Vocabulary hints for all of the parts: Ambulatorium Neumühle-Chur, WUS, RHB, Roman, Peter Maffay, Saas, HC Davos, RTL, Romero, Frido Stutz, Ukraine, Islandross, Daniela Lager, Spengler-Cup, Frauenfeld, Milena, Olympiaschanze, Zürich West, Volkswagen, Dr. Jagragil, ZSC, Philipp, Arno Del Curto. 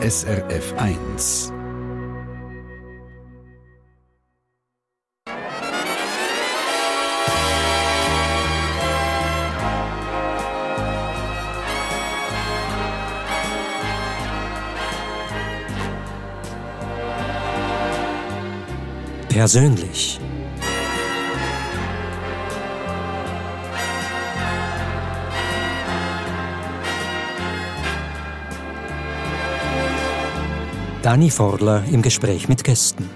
SRF 1. Persönlich. Dani Forler im Gespräch mit Gästen.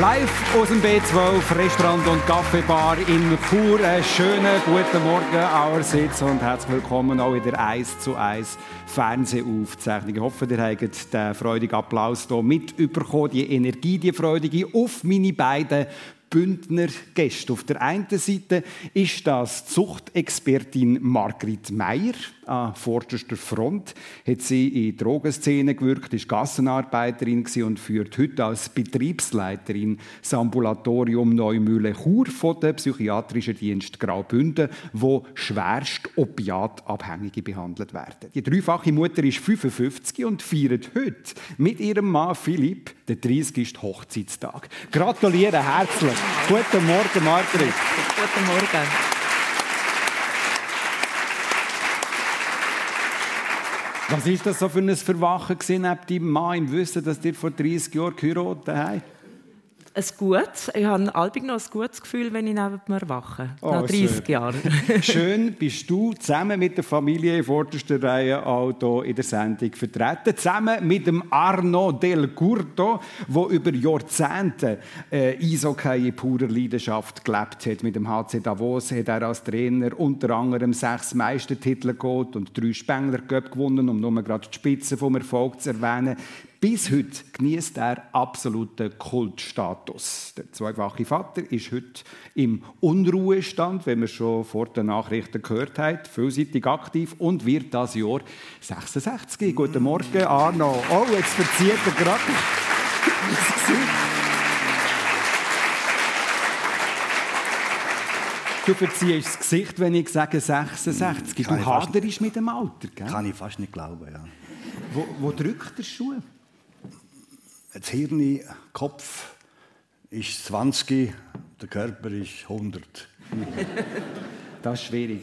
Live aus dem B12-Restaurant und Kaffeebar in Fuhr. Einen schönen guten Morgen allerseits und herzlich willkommen auch in der 1:1 Fernsehaufzeichnung. Ich hoffe, ihr habt den freudigen Applaus hier mitbekommen, die Energie, die freudige auf meine beiden Bündner Gäste. Auf der einen Seite ist das die Suchtexpertin Margrit Meier. An vorderster Front hat sie in Drogenszenen gewirkt, ist Gassenarbeiterin und führt heute als Betriebsleiterin das Ambulatorium Neumühle-Chur von der Psychiatrischen Dienst Graubünden, wo schwerst Opiatabhängige behandelt werden. Die dreifache Mutter ist 55 und feiert heute mit ihrem Mann Philipp den 30. Hochzeitstag. Gratuliere herzlich! Guten Morgen, Margrit. Guten Morgen. Was war das so für ein Verwachen neben deinem Mann im Wissen, dass ihr vor 30 Jahren geheiratet habt? Ein gutes. Ich habe allbig noch ein gutes Gefühl, wenn ich neben mir wache. Nach 30 Jahren. Schön bist du zusammen mit der Familie in vorderster Reihe auch hier in der Sendung vertreten. Zusammen mit dem Arno Del Curto, der über Jahrzehnte Eishockey in purer Leidenschaft gelebt hat. Mit dem HC Davos hat er als Trainer unter anderem 6 Meistertitel geholt und 3 Spengler-Cup gewonnen, um nur gerade die Spitze vom Erfolg zu erwähnen. Bis heute genießt er absoluten Kultstatus. Der zweifache Vater ist heute im Unruhestand, wenn wir schon vor den Nachrichten gehört haben, vielseitig aktiv und wird das Jahr 66. Guten Morgen, Arno. Oh, jetzt verzieht er gerade das Gesicht. Du verziehst das Gesicht, wenn ich sage 66. Du haderst mit dem Alter, gell? Kann ich fast nicht glauben, ja. Wo drückt der Schuh? Das Hirn, Kopf ist 20, der Körper ist 100. Das ist schwierig.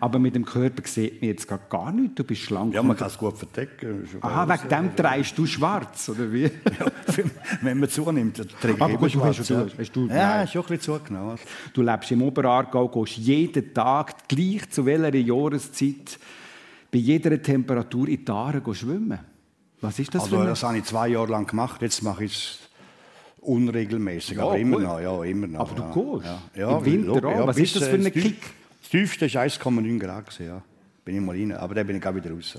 Aber mit dem Körper sieht man jetzt gar nichts. Du bist schlank. Ja, man kann es gut verdecken. Aha, wegen dem trägst du schwarz, oder wie? Ja, wenn man zunimmt, dann trägst du schwarz. Aber hast du hast zu. Ja, schon ein bisschen zugenommen. Du lebst im Oberaargau, gehst jeden Tag gleich zu welcher Jahreszeit bei jeder Temperatur in die Aare schwimmen. Was ist das also, für ein... Das habe ich 2 Jahre lang gemacht, jetzt mache ich es unregelmäßig, ja, aber immer noch, ja, immer noch. Aber du gehst? Ja. Im Winter auch? Ja, was ist das für ein Kick? Das tiefste war 1,9 Grad, ja. Bin ich mal rein, aber dann bin ich auch wieder raus.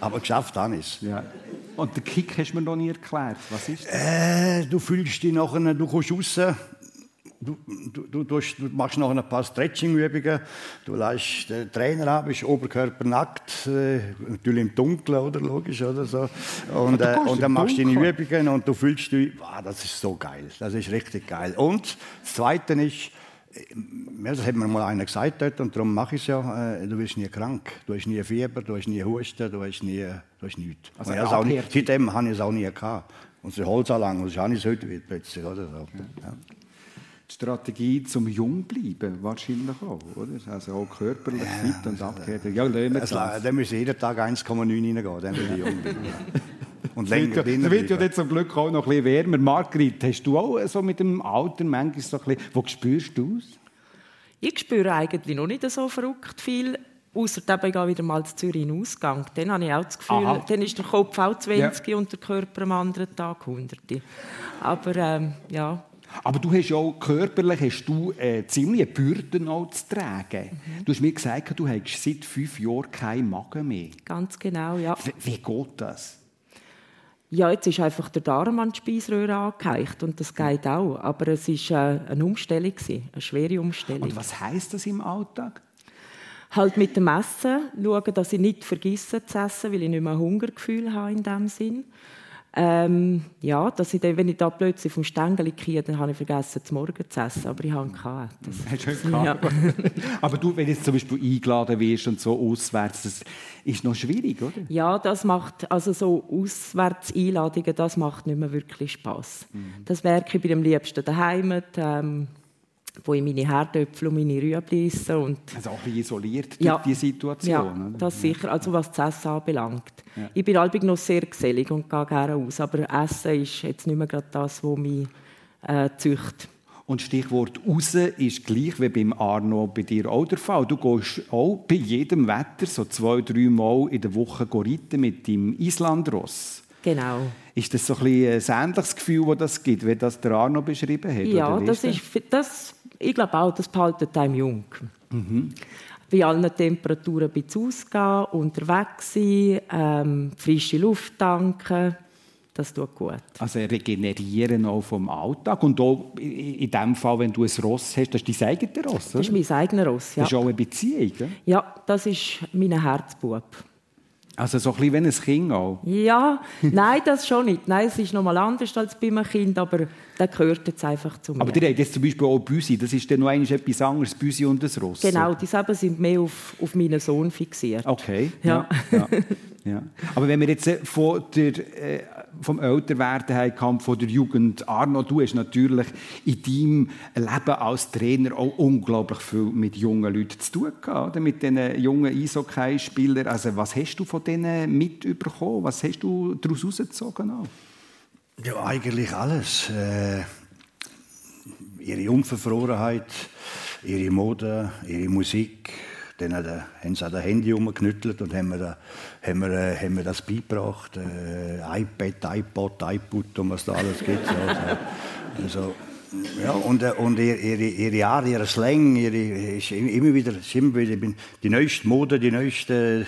Aber geschafft habe ich es. Ja. Und den Kick hast du mir noch nie erklärt, was ist das? Du fühlst dich nachher, du kommst raus. Du machst noch ein paar Stretching-Übungen, du lässt den Trainer ab, bist Oberkörper nackt, natürlich im Dunkeln, oder, logisch, oder so. Und dann machst du deine Übungen und du fühlst dich, wow, das ist so geil, das ist richtig geil. Und das Zweite ist, das hat mir mal einer gesagt dort, und darum mache ich es ja, du wirst nie krank, du hast nie Fieber, du hast nie Husten, du hast nichts. Also seitdem habe ich es auch nie gehabt. Und es holt so lange, und ich habe es heute wieder plötzlich, oder so. Ja. Die Strategie zum Jungbleiben wahrscheinlich auch, oder? Also auch körperlich fit und abgekehrt. Ja, lassen wir das. Dann müssen jeden Tag 1,9 reingehen, dann will ich jung bleiben. Und länger drinnen bleiben. Es wird ja zum Glück auch noch ein bisschen wärmer. Margrit, hast du auch so mit dem Alter manchmal so ein bisschen... Wo spürst du es? Ich spüre eigentlich noch nicht so verrückt viel. Ausser ich gehe wieder mal zu Zürich in den Ausgang. Dann habe ich auch das Gefühl, dann ist der Kopf auch 20 und der Körper am anderen Tag 100. Aber ja... Aber du hast ja auch körperlich hast du ziemliche Bürden auch zu tragen. Mhm. Du hast mir gesagt, du hast seit 5 Jahren keinen Magen mehr. Ganz genau, ja. Wie geht das? Ja, jetzt ist einfach der Darm an die Speiseröhre angeheicht und das geht auch. Aber es war eine Umstellung, eine schwere Umstellung. Und was heisst das im Alltag? Halt mit dem Essen schauen, dass ich nicht vergesse zu essen, weil ich nicht mehr Hungergefühl habe in dem Sinn. Ja, dass ich dann, wenn ich da plötzlich vom Stängel gehe, dann habe ich vergessen, zum Morgen zu essen. Aber ich habe keinen. Ja. Aber du, wenn du jetzt zum Beispiel eingeladen wirst und so auswärts, das ist noch schwierig, oder? Ja, das macht, also so auswärts Einladungen, das macht nicht mehr wirklich Spass. Mhm. Das merke ich bei dem Liebsten daheim, wo ich meine Herdöpfel und meine Rüebli esse. Und also auch isoliert, ja, die Situation. Ja, das sicher, also was das Essen anbelangt. Ja. Ich bin allerdings noch sehr gesellig und gehe gerne aus, aber Essen ist jetzt nicht mehr gerade das, was mich züchtet. Und Stichwort «raus» ist gleich wie beim Arno bei dir auch der Fall. Du gehst auch bei jedem Wetter so 2-3 Mal in der Woche reiten mit deinem Islandross. Genau. Ist das so ein ähnliches Gefühl, das es gibt, wie das der Arno beschrieben hat? Ja, oder das ist, ich glaube auch, das behaltet einem jung. Mhm. Bei allen Temperaturen ein bisschen ausgehen, unterwegs sein, frische Luft tanken. Das tut gut. Also regenerieren auch vom Alltag. Und auch in dem Fall, wenn du ein Ross hast, das ist dein eigenes Ross, oder? Das ist mein eigenes Ross, ja. Das ist auch eine Beziehung, oder? Ja, das ist mein Herzbub. Also so ein bisschen wie ein Kind auch? Ja, nein, das schon nicht. Nein, es ist noch mal anders als bei einem Kind, aber das gehört jetzt einfach zu mir. Aber ihr habt jetzt zum Beispiel auch Büsi, das ist dann noch etwas anderes, Büsi und das Ross. Genau, die selber sind mehr auf meinen Sohn fixiert. Okay, ja. Ja. Aber wenn wir jetzt vom Älterwerden herkommen, von der Jugend, Arno, du hast natürlich in deinem Leben als Trainer auch unglaublich viel mit jungen Leuten zu tun gehabt, oder? Mit diesen jungen Eishockeyspielern. Also was hast du von denen mitbekommen? Was hast du daraus herausgezogen? Ja, eigentlich alles. Ihre Unverfrorenheit, ihre Mode, ihre Musik. Dann haben sie an den Handy herumgeknüttelt und haben mir das beigebracht. iPad, iPod, iPut und was da alles gibt. Also, ja, und ihre Art, ihr Slang, ist immer wieder die neueste Mode, die neuesten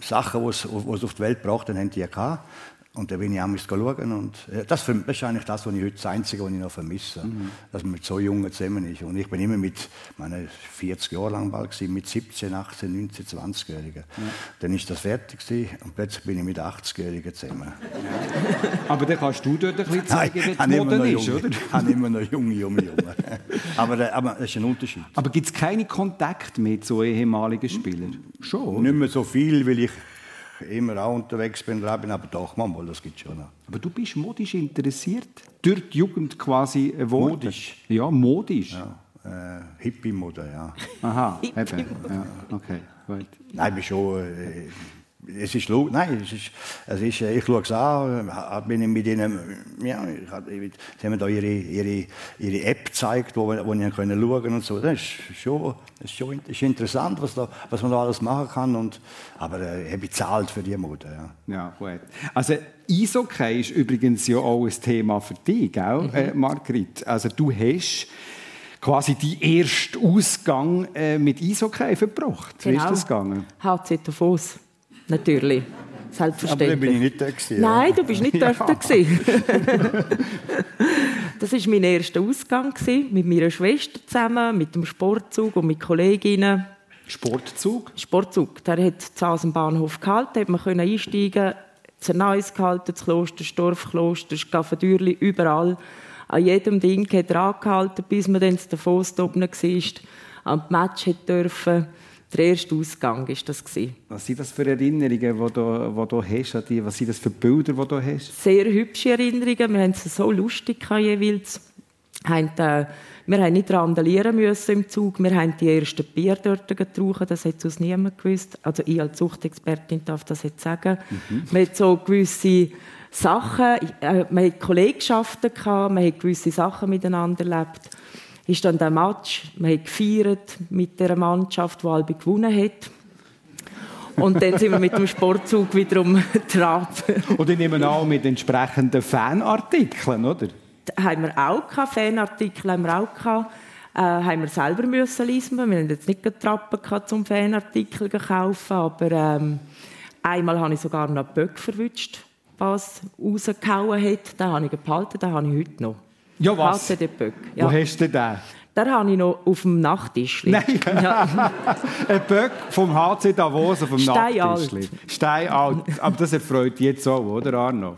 Sachen, die es auf die Welt braucht, dann haben die ja gehabt. Und da bin ich einmal schauen. Und das ist wahrscheinlich das, was ich heute, das Einzige, was ich noch vermisse. Mhm. Dass man mit so Jungen zusammen ist. Und ich bin immer mit 40 Jahren lang bald gewesen, mit 17, 18, 19, 20-Jährigen. Mhm. Dann ist das fertig gewesen, und plötzlich bin ich mit 80-Jährigen zusammen. Aber dann kannst du dort ein bisschen zeigen, wie die Mode ist, oder? Ich habe immer noch junge. Aber das ist ein Unterschied. Aber gibt es keinen Kontakt mit so ehemaligen Spielern? Schon. Nicht mehr so viel, weil ich immer auch unterwegs bin, aber doch, manchmal, das gibt es schon noch. Aber du bist modisch interessiert? Durch die Jugend quasi wohl? Modisch? Ja, modisch. Ja, Hippie-Mode, ja. Aha, Hippie-Mode. Ja, okay, gut. Nein, ich schon... ich schaue es an, bin ich mit ihnen, ja, sie haben mir da ihre App gezeigt, wo ich schauen konnte und so. Das ist interessant, was man da alles machen kann, aber ich habe bezahlt für die Mode. Ja, gut. Also Eishockey ist übrigens ja auch ein Thema für dich, gell, Margrit? Also du hast quasi deinen ersten Ausgang mit Eishockey verbracht. Genau. Wie ist das gegangen? HC Davos. Natürlich, selbstverständlich. Aber dann bin ich nicht da gewesen. Nein, du warst nicht da gewesen. Das war mein erster Ausgang, mit meiner Schwester zusammen, mit dem Sportzug und mit Kolleginnen. Sportzug? Sportzug. Der hat Saas am Bahnhof gehalten, man konnte einsteigen, zu Neuss gehalten, zu Klostersdorf, Klosters, Gaffendürli, überall. An jedem Ding hat er angehalten, bis man dann zu Davos oben war, am Match durfte. Der erste Ausgang war das. Was sind das für Erinnerungen, die du hast an dich? Was sind das für Bilder, die du hast? Sehr hübsche Erinnerungen. Wir haben es so lustig jeweils. Wir mussten nicht randalieren müssen im Zug. Wir haben die ersten Bier dort getrunken. Das hat uns niemand gewusst. Also ich als Suchtexpertin darf das jetzt sagen. Mhm. Man hat so gewisse Sachen. Man hat Kollegschaften gehabt. Man hat gewisse Sachen miteinander erlebt. Ist dann der Match, man hat gefeiert mit der Mannschaft, die Albi gewonnen hat. Und dann sind wir mit dem Sportzug wiederum dran. Und ich nehme an, mit entsprechenden Fanartikeln, oder? Da haben wir auch gehabt, Fanartikel haben wir auch gehabt. Haben wir selber müssen lesen. Wir haben jetzt nicht getrappen gehabt, um Fanartikel zu kaufen, aber einmal habe ich sogar noch Böck verwünscht, was rausgehauen hat. Den habe ich behalten, den habe ich heute noch. Ja, was? Ja. Wo hast du den? Den habe ich noch auf dem Nachttisch. Nein, ja. Ein Böck vom HC Davos auf dem Nachttisch. Steinalt. Aber das erfreut jetzt auch, oder Arno?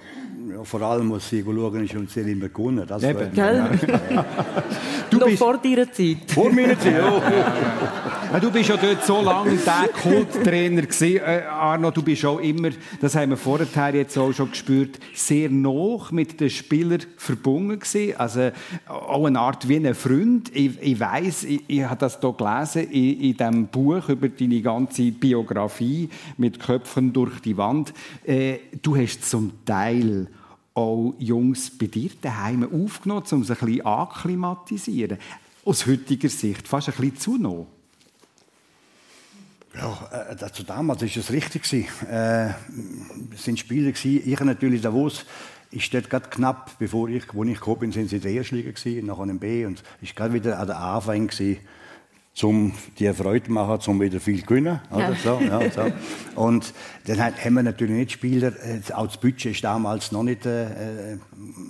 Ja, vor allem muss ich schauen, ich habe nicht mehr gewonnen. Das eben, ja. Du noch bist vor deiner Zeit. Vor meiner Zeit, ja. Du bist ja dort so lange der Kulttrainer gewesen. Arno, du bist auch immer, das haben wir vorher jetzt auch schon gespürt, sehr nah mit den Spielern verbunden gewesen. Also auch eine Art wie ein Freund. Ich weiss, ich habe das hier gelesen in diesem Buch über deine ganze Biografie mit Köpfen durch die Wand. Du hast zum Teil auch Jungs bei dir daheim aufgenommen, um sie ein bisschen akklimatisieren. Aus heutiger Sicht fast ein bisschen zu nah. Ja, zu damals war es richtig. Es waren Spieler. Ich natürlich Davos. Ich stehe gerade knapp, wo ich gekommen bin, sind sie in der Erstliga gewesen, nachher im B. Und ich war gerade wieder an der A-Verein gewesen, um die Freude zu machen, um wieder viel zu gewinnen. Oder? Ja. So, ja, so. Und dann haben wir natürlich nicht Spieler, auch das Budget war damals noch nicht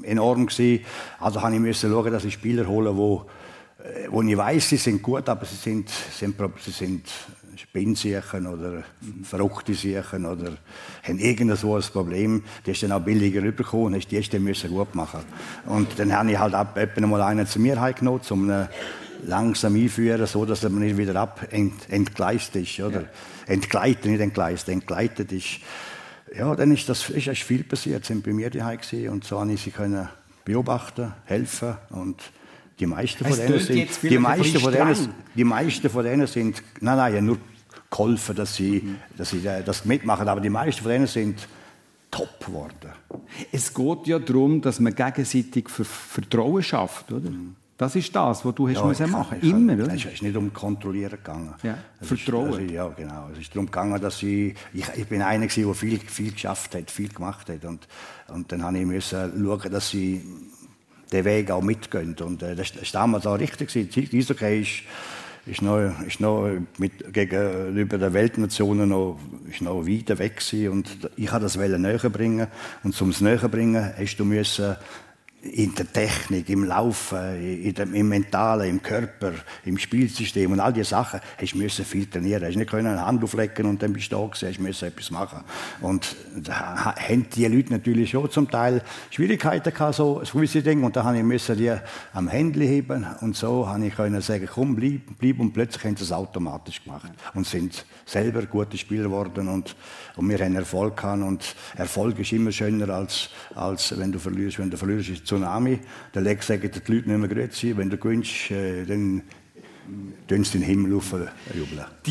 enorm gewesen. Also musste ich schauen, dass ich Spieler hole, wo ich weiss, sie sind gut, aber sie sind Spinnsichen oder verrückte Sichen oder haben irgendwo ein Problem. Die ist dann auch billiger rübergekommen und die musste gut machen. Und dann habe ich halt mal einen zu mir genommen, um einen langsam einführen, so dass man nicht wieder entgleist ist. Oder? Ja. Entgleitet ist. Ja, dann ist viel passiert. Sie waren bei mir daheim und so konnte ich sie beobachten, helfen. Und die meisten von denen sind, nein, nur geholfen, dass sie das mitmachen, aber die meisten von denen sind top geworden. Es geht ja darum, dass man gegenseitig Vertrauen schafft, oder? Das ist das, was du machen musst. Immer, oder? Es ist nicht um Kontrollieren gegangen. Ja. Vertrauen. Ja, genau. Es ist darum gegangen, dass ich bin einer gewesen, der viel geschafft hat, viel gemacht hat. Und dann musste ich schauen, dass sie den Weg auch mitgehen. Und das war damals auch richtig. Dieser Eishockey ist noch gegenüber den Weltnationen noch weiter weg gewesen. Und ich wollte das näher bringen. Und um es näher bringen, musste in der Technik, im Laufen, im Mentalen, im Körper, im Spielsystem und all diese Sachen, musste viel trainieren. Du konntest nicht eine Hand auflegen und dann bist du da gewesen, musste etwas machen. Und da hatten die Leute natürlich schon zum Teil Schwierigkeiten gehabt, so gewisse Dinge, und da musste ich die am Händchen heben und so konnte ich sagen, komm, bleib, und plötzlich haben sie es automatisch gemacht und sind selber gute Spieler geworden und wir haben Erfolg gehabt, und Erfolg ist immer schöner, als wenn du verlierst. Wenn du verlierst, ist Tsunami. Der Leck sagt die Leute nicht mehr grüezi. Wenn du gewinnst, dann jubeln sie den Himmel auf. Dein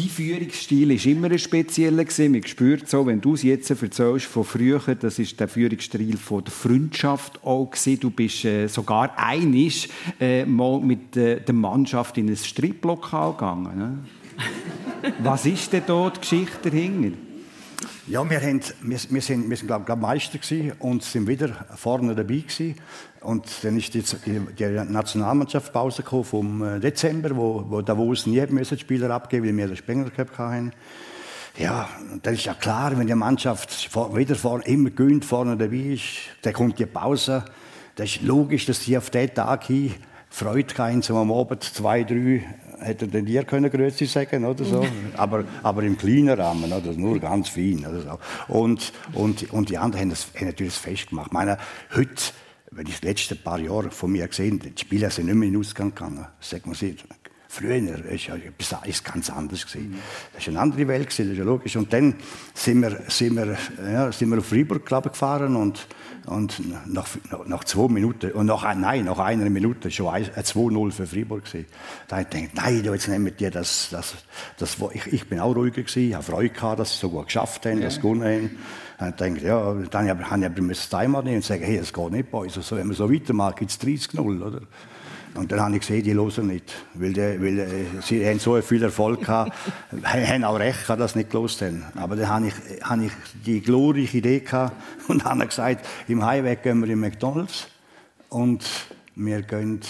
Führungsstil war immer ein spezieller. Man spürt so, wenn du es jetzt erzählst von früher, das war der Führungsstil von der Freundschaft auch. Du bist sogar mal mit der Mannschaft in ein Striplokal gegangen. Ne? Was ist denn da die Geschichte dahinter? Ja, wir sind glaube ich, Meister gewesen und sind wieder vorne dabei gewesen. Und dann ist die Nationalmannschaftspause gekommen vom Dezember, wo Davos nie die Spieler abgeben musste, weil wir den Spengler-Cup hatten. Ja, und dann ist ja klar, wenn die Mannschaft immer gewinnt, vorne dabei ist, dann kommt die Pause. Das ist logisch, dass sie auf diesen Tag hin Freude hatten, so am Abend 2, 3... hätte denn dir Grüezi sagen oder so, aber im kleinen Rahmen, oder nur ganz fein oder so. Und die anderen haben natürlich das Fest gemacht. Ich meine, heute, wenn ich die letzten paar Jahre von mir gesehen, die Spieler sind nicht mehr in den Ausgang gegangen. Sagt man sich, früher war es ganz anders. Das war eine andere Welt, das ist ja logisch. Und dann sind wir auf Freiburg gefahren und nach 2 Minuten, und nach einer Minute schon 2-0 für Freiburg gewesen. Da habe ich gedacht, nein, jetzt nehmen wir das. Ich bin auch ruhiger gewesen, ich habe Freude gehabt, dass sie es so gut geschafft haben, dass sie gewonnen haben. Und dann denke ich, ja, dann habe ich das Timer nehmen und sagen, hey, das geht nicht bei uns. Also, wenn wir so weitermachen, gibt es 30-0, oder? Und dann habe ich gesehen, die hören nicht. Weil sie haben so viel Erfolg gehabt, haben auch recht gehabt, dass sie nicht gehört haben. Aber dann habe ich die glorreiche Idee gehabt und habe gesagt, im Highway gehen wir in McDonalds und wir gehen in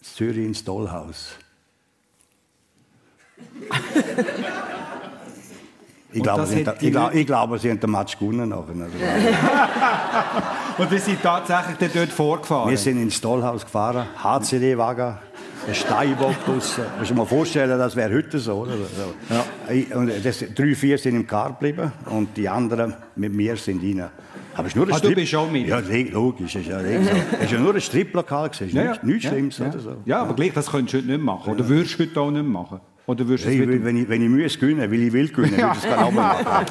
Zürich ins Tollhaus. Ich glaube, sie haben den Match gewonnen. Und wir sind tatsächlich dort vorgefahren? Wir sind ins Tollhaus gefahren, HCD-Wagen, ein Steinbock draussen. Kannst du dir mal vorstellen, das wäre heute so. Oder? Ja. Und das, 3, 4 sind im Car geblieben und die anderen mit mir sind rein. Aber es ist nur du bist auch mit? Ja, logisch. Es war ja nur ein Stripplokal, nichts Schlimmes. Ja. Oder so. Ja, aber gleich, das könntest du heute nicht machen. Oder würdest du heute auch nicht machen? Oder würdest du wenn ich muss gewinnen, weil ich will gewinnen, würde ich es dann auch mal machen.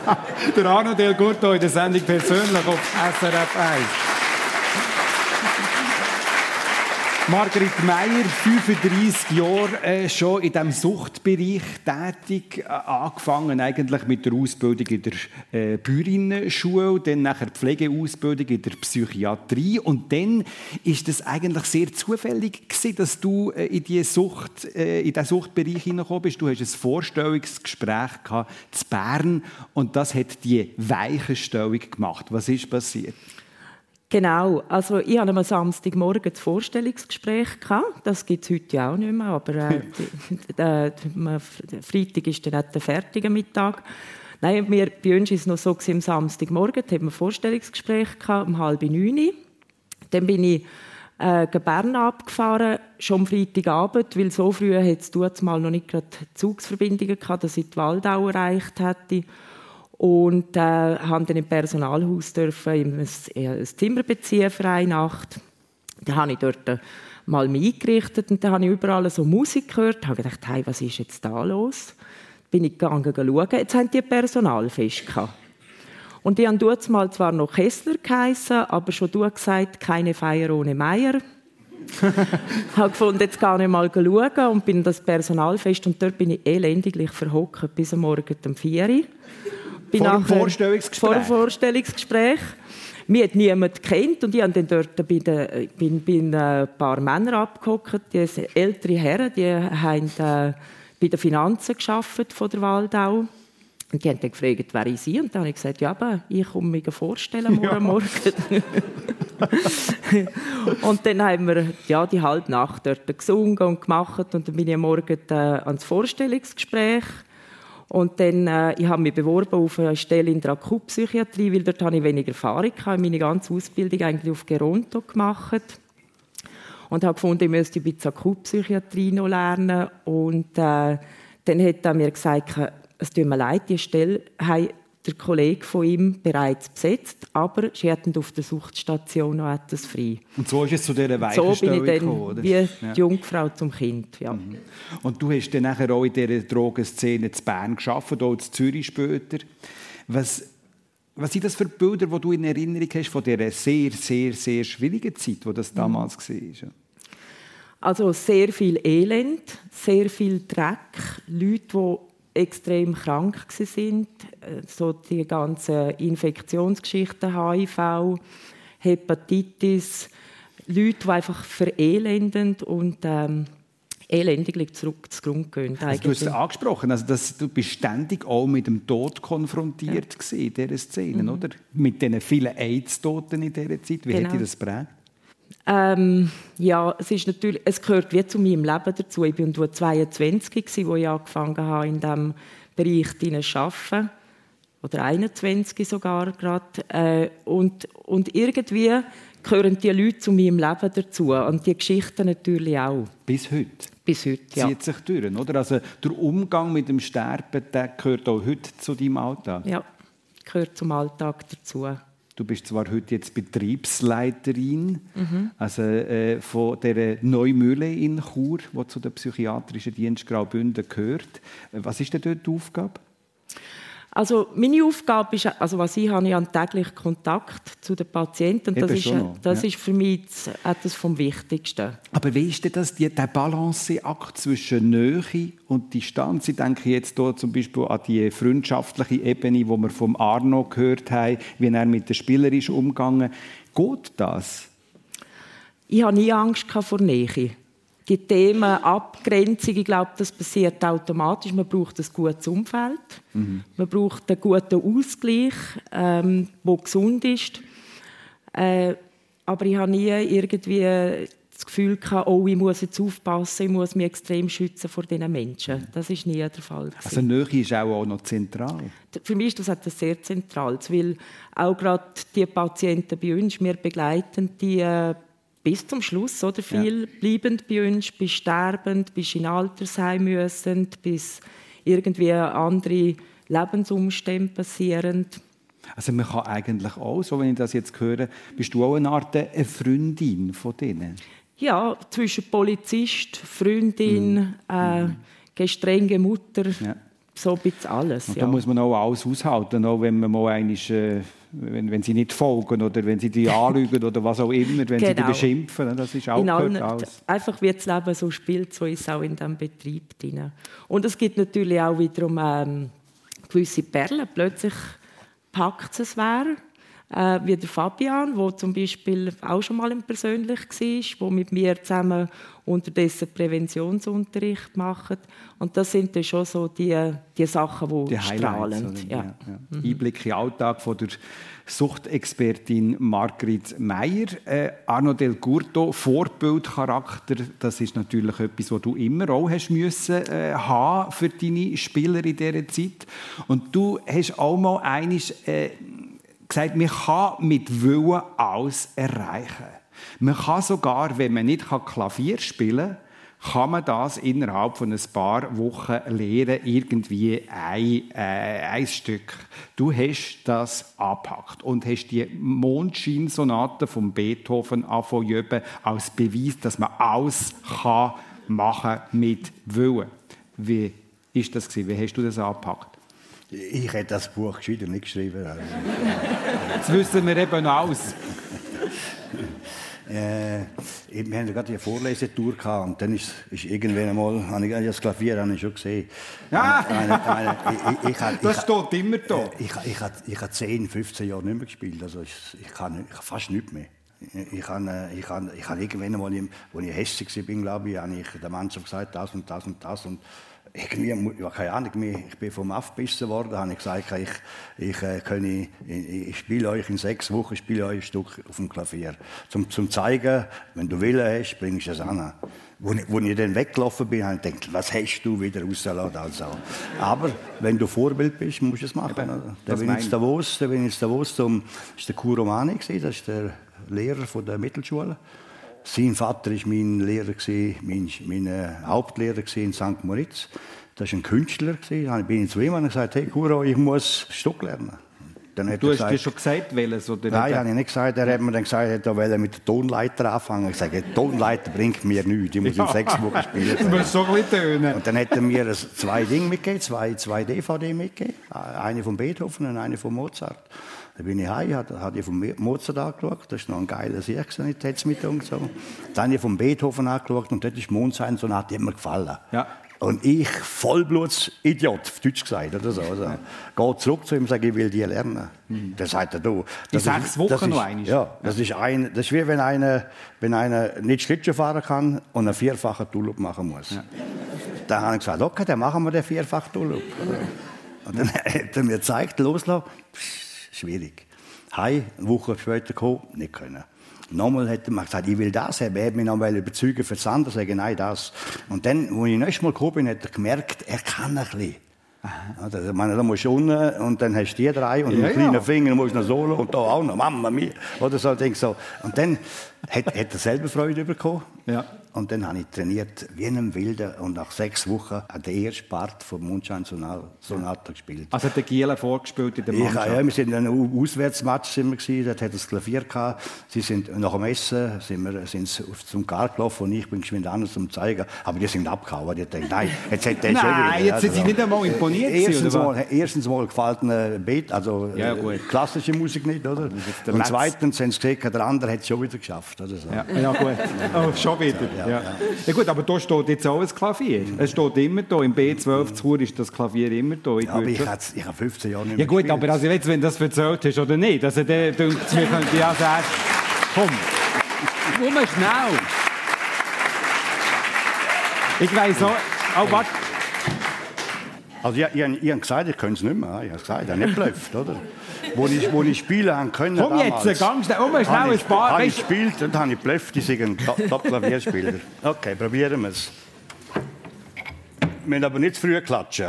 Der Arno Del Curto in der Sendung persönlich auf SRF 1. Margrit Meier, 35 Jahre schon in diesem Suchtbereich tätig, angefangen eigentlich mit der Ausbildung in der Bäuerinnenschule, dann nachher Pflegeausbildung in der Psychiatrie und dann ist das eigentlich sehr zufällig gewesen, dass du in diesen Suchtbereich hineingekommen bist. Du hast ein Vorstellungsgespräch gehabt zu Bern und das hat die Weichenstellung gemacht. Was ist passiert? Genau, also ich hatte am Samstagmorgen das Vorstellungsgespräch. Das gibt es heute ja auch nicht mehr, aber Freitag ist dann auch der fertige Mittag. Nein, bei uns war es noch so, am Samstagmorgen hatten wir ein Vorstellungsgespräch um 8:30. Dann bin ich nach Bern abgefahren, schon am Freitagabend, weil so früh hatte es zumal noch nicht gerade Zugsverbindungen gehabt, dass ich die Waldau erreicht hätte. Und haben dann im Personalhaus ein Zimmer beziehen für eine Nacht. Dann habe ich dort mal mich eingerichtet und dann habe ich überall so Musik gehört. Ich habe gedacht, hey, was ist jetzt da los? Bin ich gegangen schauen, jetzt haben die Personalfest gehabt. Und die haben damals zwar noch Kessler geheissen, aber schon gesagt, keine Feier ohne Meier. Ich habe gefunden, jetzt gar nicht mal schauen und bin das Personalfest und dort bin ich elendiglich verhockt bis am Morgen um 4 Uhr. Vor dem Vorstellungsgespräch. Mich hat niemand gekannt und ich habe dann dort bin ein paar Männer abgehockt. Die sind ältere Herren, die haben bei den Finanzen gearbeitet von der Waldau. Und die haben dann gefragt, wer ich sei. Und dann habe ich gesagt, ja, aber ich komme mich vorstellen morgen. Und dann haben wir die halbe Nacht dort gesungen und gemacht. Und dann bin ich am Morgen ans Vorstellungsgespräch. Und dann ich habe mich beworben auf eine Stelle in der Akutpsychiatrie, weil dort habe ich weniger Erfahrung. Ich habe meine ganze Ausbildung eigentlich auf Geronto gemacht. Und habe gefunden, ich müsste ein bisschen Akutpsychiatrie noch lernen. Und dann hat er mir gesagt, es tut mir leid, diese Stelle hat der Kollege von ihm bereits besetzt, aber sie hatten auf der Suchtstation noch etwas frei. Und so ist es zu dieser Weichenstellung gekommen, oder? So bin ich dann wie die Jungfrau zum Kind, ja. Mhm. Und du hast dann nachher auch in dieser Drogenszene zu Bern gearbeitet, auch in Zürich später. Was sind das für Bilder, die du in Erinnerung hast von dieser sehr, sehr, sehr schwierigen Zeit, die das damals war? Also sehr viel Elend, sehr viel Dreck, Leute, die extrem krank waren, so die ganzen Infektionsgeschichten, HIV, Hepatitis, Leute, die einfach verelendend und elendiglich zurück zu Grund gehen. Also, du hast es angesprochen, also, dass du bist ständig auch mit dem Tod konfrontiert in dieser Szene, oder? Mit diesen vielen AIDS-Toten in dieser Zeit, wie hat dich das geprägt? Es ist natürlich, es gehört wie zu meinem Leben dazu. Ich war 22, als ich angefangen habe, in diesem Bereich zu arbeiten. Oder 21 sogar gerade. Und irgendwie gehören die Leute zu meinem Leben dazu. Und die Geschichten natürlich auch. Bis heute? Bis heute, ja. Zieht sich durch, oder? Also der Umgang mit dem Sterben, der gehört auch heute zu deinem Alltag? Ja, gehört zum Alltag dazu. Du bist zwar heute jetzt Betriebsleiterin also, von der Neumühle in Chur, die zu der Psychiatrischen Dienst Graubünden gehört. Was ist denn dort die Aufgabe? Also meine Aufgabe ist, also was ich habe, ich habe täglich Kontakt zu den Patienten. Und das ist für mich etwas vom Wichtigsten. Aber wie ist denn das, der Balanceakt zwischen Nähe und Distanz? Ich denke jetzt hier zum Beispiel an die freundschaftliche Ebene, die wir von Arno gehört haben, wie er mit den Spielern ist umgegangen. Geht das? Ich habe nie Angst vor Nähe. Die Themen Abgrenzung, ich glaube, das passiert automatisch. Man braucht ein gutes Umfeld, man braucht einen guten Ausgleich, der gesund ist. Aber ich habe nie irgendwie das Gefühl gehabt, ich muss jetzt aufpassen, ich muss mich extrem schützen vor diesen Menschen. Das war nie der Fall. Also Nähe ist auch noch zentral? Für mich ist das etwas sehr Zentrales, weil auch gerade die Patienten bei uns, wir begleiten die bis zum Schluss, oder? Viel bleibend bei uns, bis sterbend, bis in Altersheim müssen, bis irgendwie andere Lebensumstände passierend. Also man kann eigentlich auch, so wenn ich das jetzt höre, bist du auch eine Art eine Freundin von denen? Ja, zwischen Polizist, Freundin, gestrenge Mutter, so ein bisschen alles. Und da muss man auch alles aushalten, auch wenn man mal einmal, wenn sie nicht folgen oder wenn sie dich anlügen oder was auch immer, wenn sie dich beschimpfen, das ist auch alles. Einfach wie das Leben so spielt, so ist es auch in diesem Betrieb drin. Und es gibt natürlich auch wiederum gewisse Perlen, plötzlich packt es wer, wie der Fabian, der zum Beispiel auch schon mal persönlich war, der mit mir zusammen unterdessen Präventionsunterricht macht. Und das sind dann schon so die Sachen, die strahlend sind. Ja. Ja. Einblick in den Alltag von der Suchtexpertin Margrit Meier. Arno Del Curto, Vorbildcharakter, das ist natürlich etwas, was du immer auch hast müssen, haben für deine Spieler in dieser Zeit. Und du hast auch mal gesagt, man kann mit Willen alles erreichen. Man kann sogar, wenn man nicht Klavier spielen kann man das innerhalb von ein paar Wochen lernen, irgendwie ein Stück. Du hast das angepackt und hast die Mondscheinsonate von Beethoven angefangen als Beweis, dass man alles machen kann mit Willen. Wie war das? Wie hast du das angepackt? Ich hätte das Buch gescheiter nicht geschrieben. Das wissen wir eben aus. Wir hatten gerade eine Vorlesetour gehabt, und dann ist irgendwann einmal, habe ich das Klavier habe ich schon gesehen. Ja. Das steht immer da. Ich habe 10, 15 Jahre nicht mehr gespielt, also ich kann fast nichts mehr. Ich habe irgendwann einmal, als ich hässlich war, glaube ich, habe ich der Mannschaft gesagt, das und das und das. Und irgendwie, ich habe keine Ahnung mehr, ich bin vom Aff gebissen worden, da habe ich gesagt, ich spiele euch in 6 Wochen ein Stück auf dem Klavier. Zum zeigen, wenn du Willen hast, bringst du es an. Als ich dann weggelaufen bin, habe ich gedacht, was hast du wieder rausgelassen? Also. Aber wenn du Vorbild bist, musst du es machen. Eben, da bin ich in Davos, das war der Kur Romani, das ist der Lehrer von der Mittelschule. Sein Vater war mein Lehrer, mein Hauptlehrer in St. Moritz. Das war ein Künstler. Da bin ich zu ihm und gesagt, hey Kuro, ich muss ein Stück lernen. Dann hat du hast dir schon gesagt, welches? Oder nein, habe ich nicht gesagt. Er hat mir dann gesagt, er will mit der Tonleiter anfangen. Ich sage, die Tonleiter bringt mir nichts. Ich muss in 6 Wochen spielen. Das muss so gut tönen. Und dann hat er mir 2 Dinge mitgegeben, 2 DVD mitgegeben. Eine von Beethoven und eine von Mozart. Dann bin ich heim, habe ich von Mozart angeschaut, das war noch ein geiler Sieg, dann habe ich von Beethoven angeschaut und dort ist die Mondscheinsonate, die hat mir gefallen. Ja. Und ich, Vollblutsidiot, auf Deutsch gesagt, oder so, also, gehe zurück zu ihm und sage, ich will die lernen. Das sagt er, du. In 6 Wochen noch einmal? Ja, das ist wie wenn einer nicht Schlittschuh fahren kann und einen vierfachen Tullup machen muss. Ja. Dann habe ich gesagt, okay, dann machen wir den vierfachen Tullup. Ja. Und dann hat er mir gezeigt, loslassen. Schwierig. Hei, eine Woche später gekommen, nicht können. Nochmal hat er mir gesagt, ich will das haben. Er hat mich noch überzeugen für das andere, sage nein, das. Und dann, als ich nächstes Mal gekommen bin, hat er gemerkt, er kann ein bisschen. Also, ich meine, da musst du unten und dann hast du die 3 und mit kleinen Fingern musst du noch solo und da auch noch, Mama mia. Oder so, so. Und dann hat er selber Freude bekommen. Ja. Und dann habe ich trainiert wie einem Wilden und nach 6 Wochen an der ersten Part von Mondscheinsonate gespielt. Also der Gielen vorgespielt in der Mannschaft? Ja, wir waren in einem Auswärtsmatch, dort hatte das Klavier. Sie sind nach dem Essen sind sie zum Gar gelaufen und ich bin geschwind an, um zu zeigen. Aber die sind abgehauen. Die denken, nein, jetzt hat der nein, jetzt sind sie nicht einmal imponiert. Erstens mal gefällt ihnen Beat, also ja, klassische Musik nicht, oder? Und zweitens haben sie gesehen, der andere hat es schon wieder geschafft. Oder so. Ja, gut. Oh, schon wieder. Ja. Ja, gut, aber da steht jetzt auch ein Klavier. Es steht immer da. Im B12-Restaurant ist das Klavier immer da. Ja, aber ich habe 15 Jahre nicht mehr gespielt. Ja gut, aber also jetzt, wenn du das erzählt hast oder nicht, also der denkt, wir können ja sagen, komm, komm schnell. Ich weiss auch was... Also ich habe gesagt, ich könnte es nicht mehr. Ich habe gesagt, ich habe nicht geblufft, oder? Wo ich spielen konnte damals. Komm jetzt, ganz schnell ein paar. Habe ich gespielt und habe ich geblufft, die sind ein Top-Klavierspieler. Okay, probieren wir es. Wir müssen aber nicht zu früh klatschen.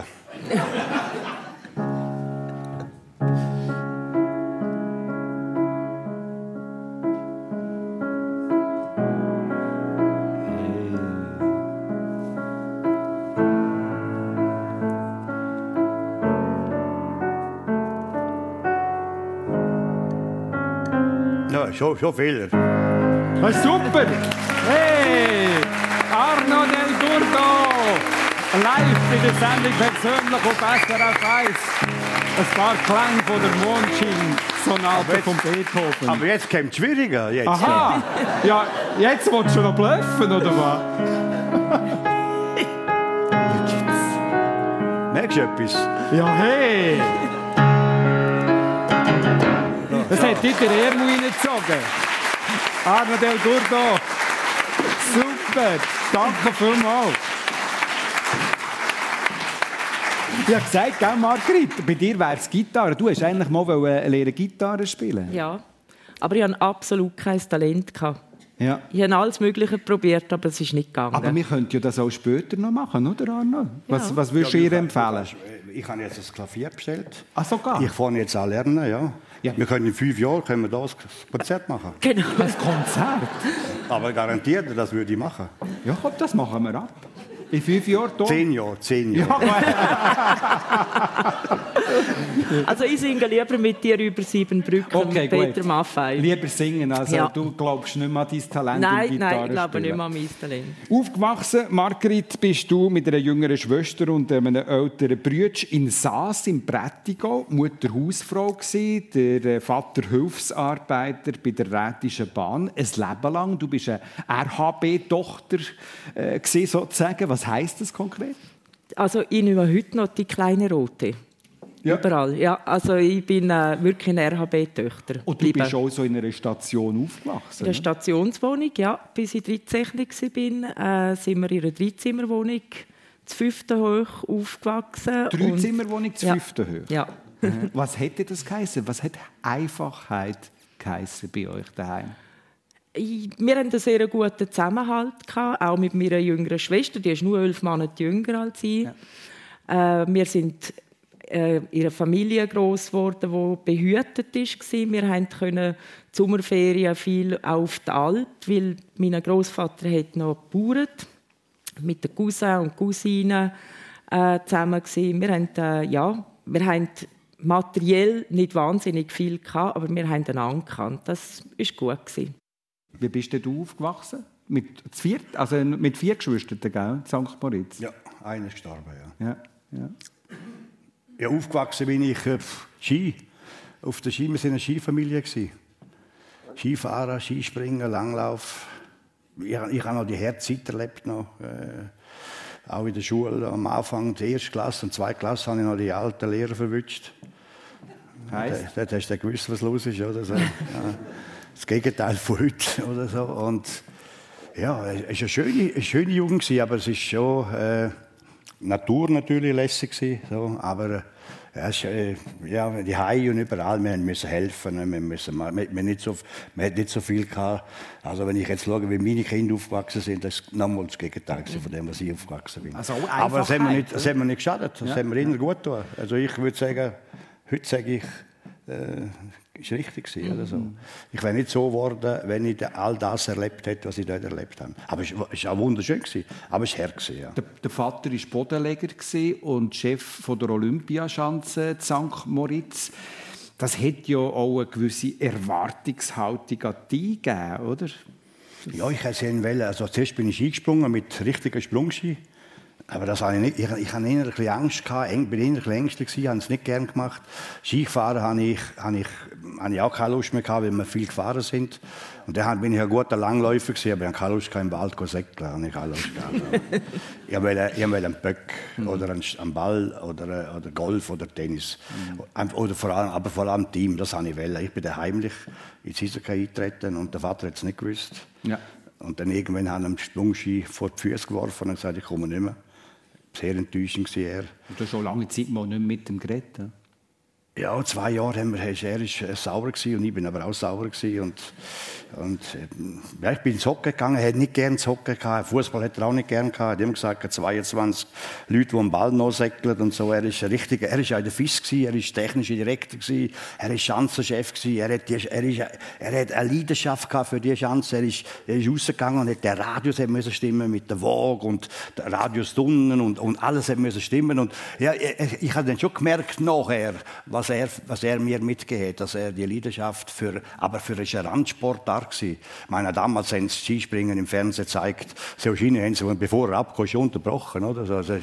Ja, schon viel. Das ist super! Hey! Arno Del Curto! Live in der Sendung persönlich auf SRF 1. Ein paar Klänge von der Mondscheinsonate von Beethoven. Aber jetzt kommt es schwieriger. Jetzt. Aha! Ja, jetzt willst du noch bluffen, oder was? Merkst du etwas? Ja, hey! Das hat dich der Ärmel reingezogen. Arno Del Curto. Super. Danke vielmals. Ich habe gesagt, gell, Margrit, bei dir wäre es Gitarre. Du wolltest eigentlich mal lernen, Gitarre spielen. Ja, aber ich hatte absolut kein Talent. Ja. Ich habe alles Mögliche probiert, aber es ist nicht gegangen. Aber wir könnten ja das auch später noch machen, oder Arno? Was würdest du ihr empfehlen? Ich habe jetzt ein Klavier bestellt. Ach, sogar? Ich fange jetzt an lernen, ja. Ja. Wir können in 5 Jahren können wir da ein Konzert machen. Genau. Ein Konzert? Aber garantiert, das würde ich machen. Ja, komm, das machen wir ab. In 5 Jahren? 10 Jahre. Ja. Also ich singe lieber mit dir über 7 Brücken, okay, Peter Maffay. Lieber singen, also ja. Du glaubst nicht mehr an dein Talent im Gitarrespielen. Nein, ich glaube nicht mehr an mein Talent. Aufgewachsen, Margrit, bist du mit einer jüngeren Schwester und einem älteren Brütsch in Saas im Prättigau, Mutter Hausfrau gewesen, der Vater Hilfsarbeiter bei der Rätischen Bahn, ein Leben lang. Du bist eine RHB-Tochter gewesen, sozusagen. Was heisst das konkret? Also ich nehme heute noch die kleine Rote. Ja. Überall, ja. Also ich bin wirklich eine RHB-Töchter. Und du bist auch so in einer Station aufgewachsen? In einer Stationswohnung, ja. Bis ich 13 war, sind wir in einer 3-Zimmer-Wohnung, zu 5. hoch aufgewachsen. 3-Zimmer-Wohnung, zu 5. hoch? Ja. Was hätte das geheißen? Was hat Einfachheit geheißen bei euch daheim? Wir hatten einen sehr guten Zusammenhalt, auch mit meiner jüngeren Schwester. Die ist nur 11 Monate jünger als ich. Ja. Wir sind in einer Familie gross geworden, die behütet war. Wir konnten die Sommerferien viel auf die Alp, weil mein Grossvater hat noch gebaut, mit den Cousins und Cousinen zusammen war. Wir hatten materiell nicht wahnsinnig viel, aber wir haben einander angekannt. Das war gut. Wie bist du aufgewachsen? Mit 4 Geschwistern, gell? St. Moritz? Ja, einer ist gestorben. Ja. Ja, aufgewachsen bin ich Ski. Auf der Ski. Wir waren eine Skifamilie. Skifahrer, Skispringen, Langlauf. Ich habe noch die Herzzeit erlebt. Auch in der Schule. Am Anfang der 1. Klasse und 2. Klasse habe ich noch die alten Lehrer verwünscht. Heißt? Dort hast du gewusst, was los ist. Oder so. Das Gegenteil von heute. Oder so. Und, ja, es war eine schöne Jugend, aber es ist schon... Natur natürlich lässig, so, aber die Haie und überall, wir mussten helfen, wir hatten nicht so viel gehabt. Also wenn ich jetzt schaue, wie meine Kinder aufgewachsen sind, das ist nochmal das Gegenteil von dem, was ich aufgewachsen bin. Also aber das haben wir nicht geschadet, das haben wir immer gut getan. Also ich würde sagen, heute sage ich, ist richtig gewesen, oder so. Ich wäre nicht so geworden, wenn ich all das erlebt hätte, was ich dort erlebt habe. Aber es war auch wunderschön, aber es war hart. Ja. Der Vater war Bodenleger und Chef von der Olympiaschanze St. Moritz. Das hätte ja auch eine gewisse Erwartungshaltung an dich gegeben, oder? Ja, ich hätte sehen wollen. Also zuerst bin ich eingesprungen mit richtigen Sprungski. Aber das hatte ich nicht. Ich hatte ein bisschen Angst, bin innerlich ängstlich, habe es nicht gern gemacht. Skifahren hatte ich auch keine Lust mehr, weil wir viel gefahren sind. Und dann bin ich ein guter Langläufer, aber ich hatte keine Lust, im Wald zu säckeln. Ich wollte einen Böck oder einen Ball oder Golf oder Tennis. Oder vor allem Team, das wollte ich. Ich bin dann heimlich ins Eishockey eingetreten und der Vater hat es nicht gewusst. Ja. Und dann irgendwann haben wir einen Sprungski vor die Füße geworfen und gesagt, ich komme nicht mehr. Sehr enttäuschend war er. Du hast schon lange Zeit mal nicht mit ihm geredet. Ja, 2 Jahre haben wir, er war sauer und ich bin aber auch sauer. Und ich bin ins Hockey gegangen, er hat nicht gerne ins Hockey gehabt. Fußball hat er auch nicht gerne gehabt. Er hat immer gesagt, 22 Leute, die am Ball noch säckeln und so. Er war ein richtiger, er war auch der Fisch, er war technischer Direktor, er war Schanzenchef, er hat eine Leidenschaft für diese Schanze. Er ist rausgegangen und hat den Radius müssen stimmen mit der Waage und der Radius unten und alles müssen stimmen. Und ja, ich habe dann schon gemerkt nachher, was was er mir mitgegeben hat, dass er die Leidenschaft für einen Randsport da war. Ich meine, damals haben sie Skispringen im Fernsehen gezeigt, so Schiene haben sie, bevor er abkam, schon unterbrochen. Oder? Also,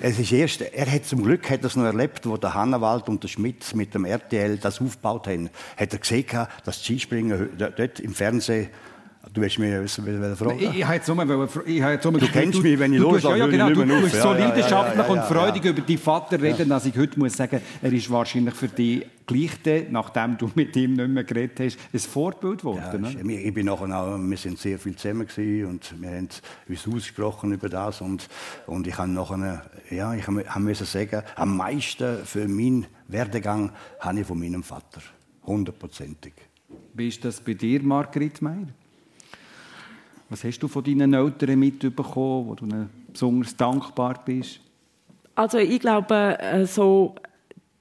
er hat zum Glück hat das noch erlebt, wo der Hannawald und der Schmitz mit dem RTL das aufgebaut haben. Hat er gesehen, dass Skispringen dort im Fernsehen. Du willst mich wissen, welche Frage? Ich habe jetzt nur du kennst mich, wenn ich loslasse, ja, genau, du bist so leidenschaftlich und freudig über deinen Vater reden, dass ich heute muss sagen, er ist wahrscheinlich für dich gleich, nachdem du mit ihm nicht mehr geredet hast, ein Vorbild geworden. Ja, ne? Ich bin nachher auch, wir waren sehr viel zusammen und wir haben uns ausgesprochen über das. Und ich habe nachher, ja, ich musste sagen, am meisten für meinen Werdegang habe ich von meinem Vater. 100%. Wie ist das bei dir, Margrit Meier? Was hast du von deinen Eltern mitbekommen, wo du ihnen besonders dankbar bist? Also ich glaube, so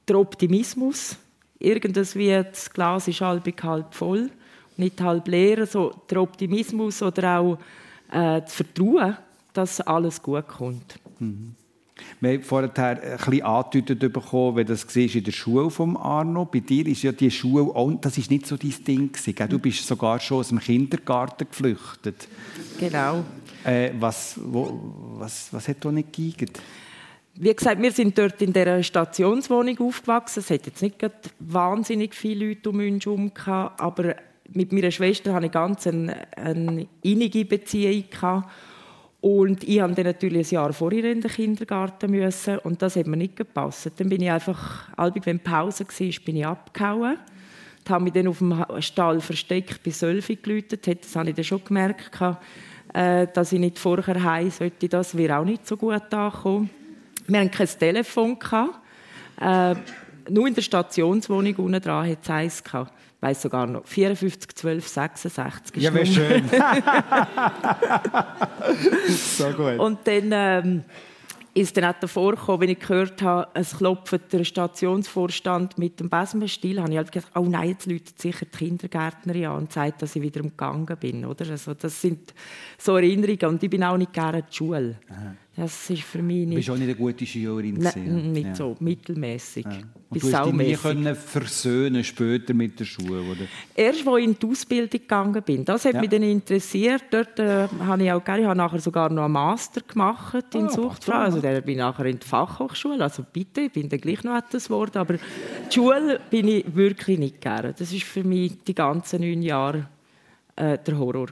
der Optimismus, irgendwie das Glas ist halb voll, nicht halb leer, so der Optimismus oder auch das Vertrauen, dass alles gut kommt. Mhm. Wir haben vorher ein bisschen angedeutet bekommen, wie das war in der Schule von Arno. Bei dir ist ja die Schule auch, das war nicht so dein Ding. Gell? Du bist sogar schon aus dem Kindergarten geflüchtet. Genau. Was hat da nicht geeignet? Wie gesagt, wir sind dort in dieser Stationswohnung aufgewachsen. Es hat jetzt nicht wahnsinnig viele Leute um uns herum gehabt, aber mit meiner Schwester hatte ich ganz eine innige Beziehung gehabt. Und ich musste dann natürlich ein Jahr vorher in den Kindergarten müssen, und das hat mir nicht gepasst. Dann bin ich einfach, wenn Pause war, bin ich abgehauen. Ich habe mich dann auf dem Stall versteckt, bis 12 Uhr geläutet. Das habe ich dann schon gemerkt, dass ich nicht vorher heim sollte. Das wäre auch nicht so gut angekommen. Wir hatten kein Telefon. Nur in der Stationswohnung unten dran hatte es eins. Ich weiss sogar noch, 54, 12, 66. Ja, wäre schön. So gut. Und dann ist dann auch davor gekommen, wenn ich gehört habe, es klopft der Stationsvorstand mit dem Besenstiel, habe ich halt gedacht, oh nein, jetzt läutet sicher die Kindergärtnerin an und sagt, dass ich wieder umgegangen bin. Oder? Also, das sind so Erinnerungen. Und ich bin auch nicht gerne in die Schule. Aha. Das ist für mich nicht... Du warst auch nicht eine gute Schülerin. Nein, nicht so, mittelmässig. Ja. Und du hast dich nie versöhnen später mit der Schule, oder? Erst, als ich in die Ausbildung gegangen bin. Das hat mich dann interessiert. Dort habe ich auch gerne... Ich habe nachher sogar noch einen Master gemacht in Suchtfragen. Also, dann bin ich nachher in die Fachhochschule. Also bitte, ich bin dann gleich noch etwas geworden. Aber die Schule bin ich wirklich nicht gerne. Das war für mich die ganzen 9 Jahre der Horror.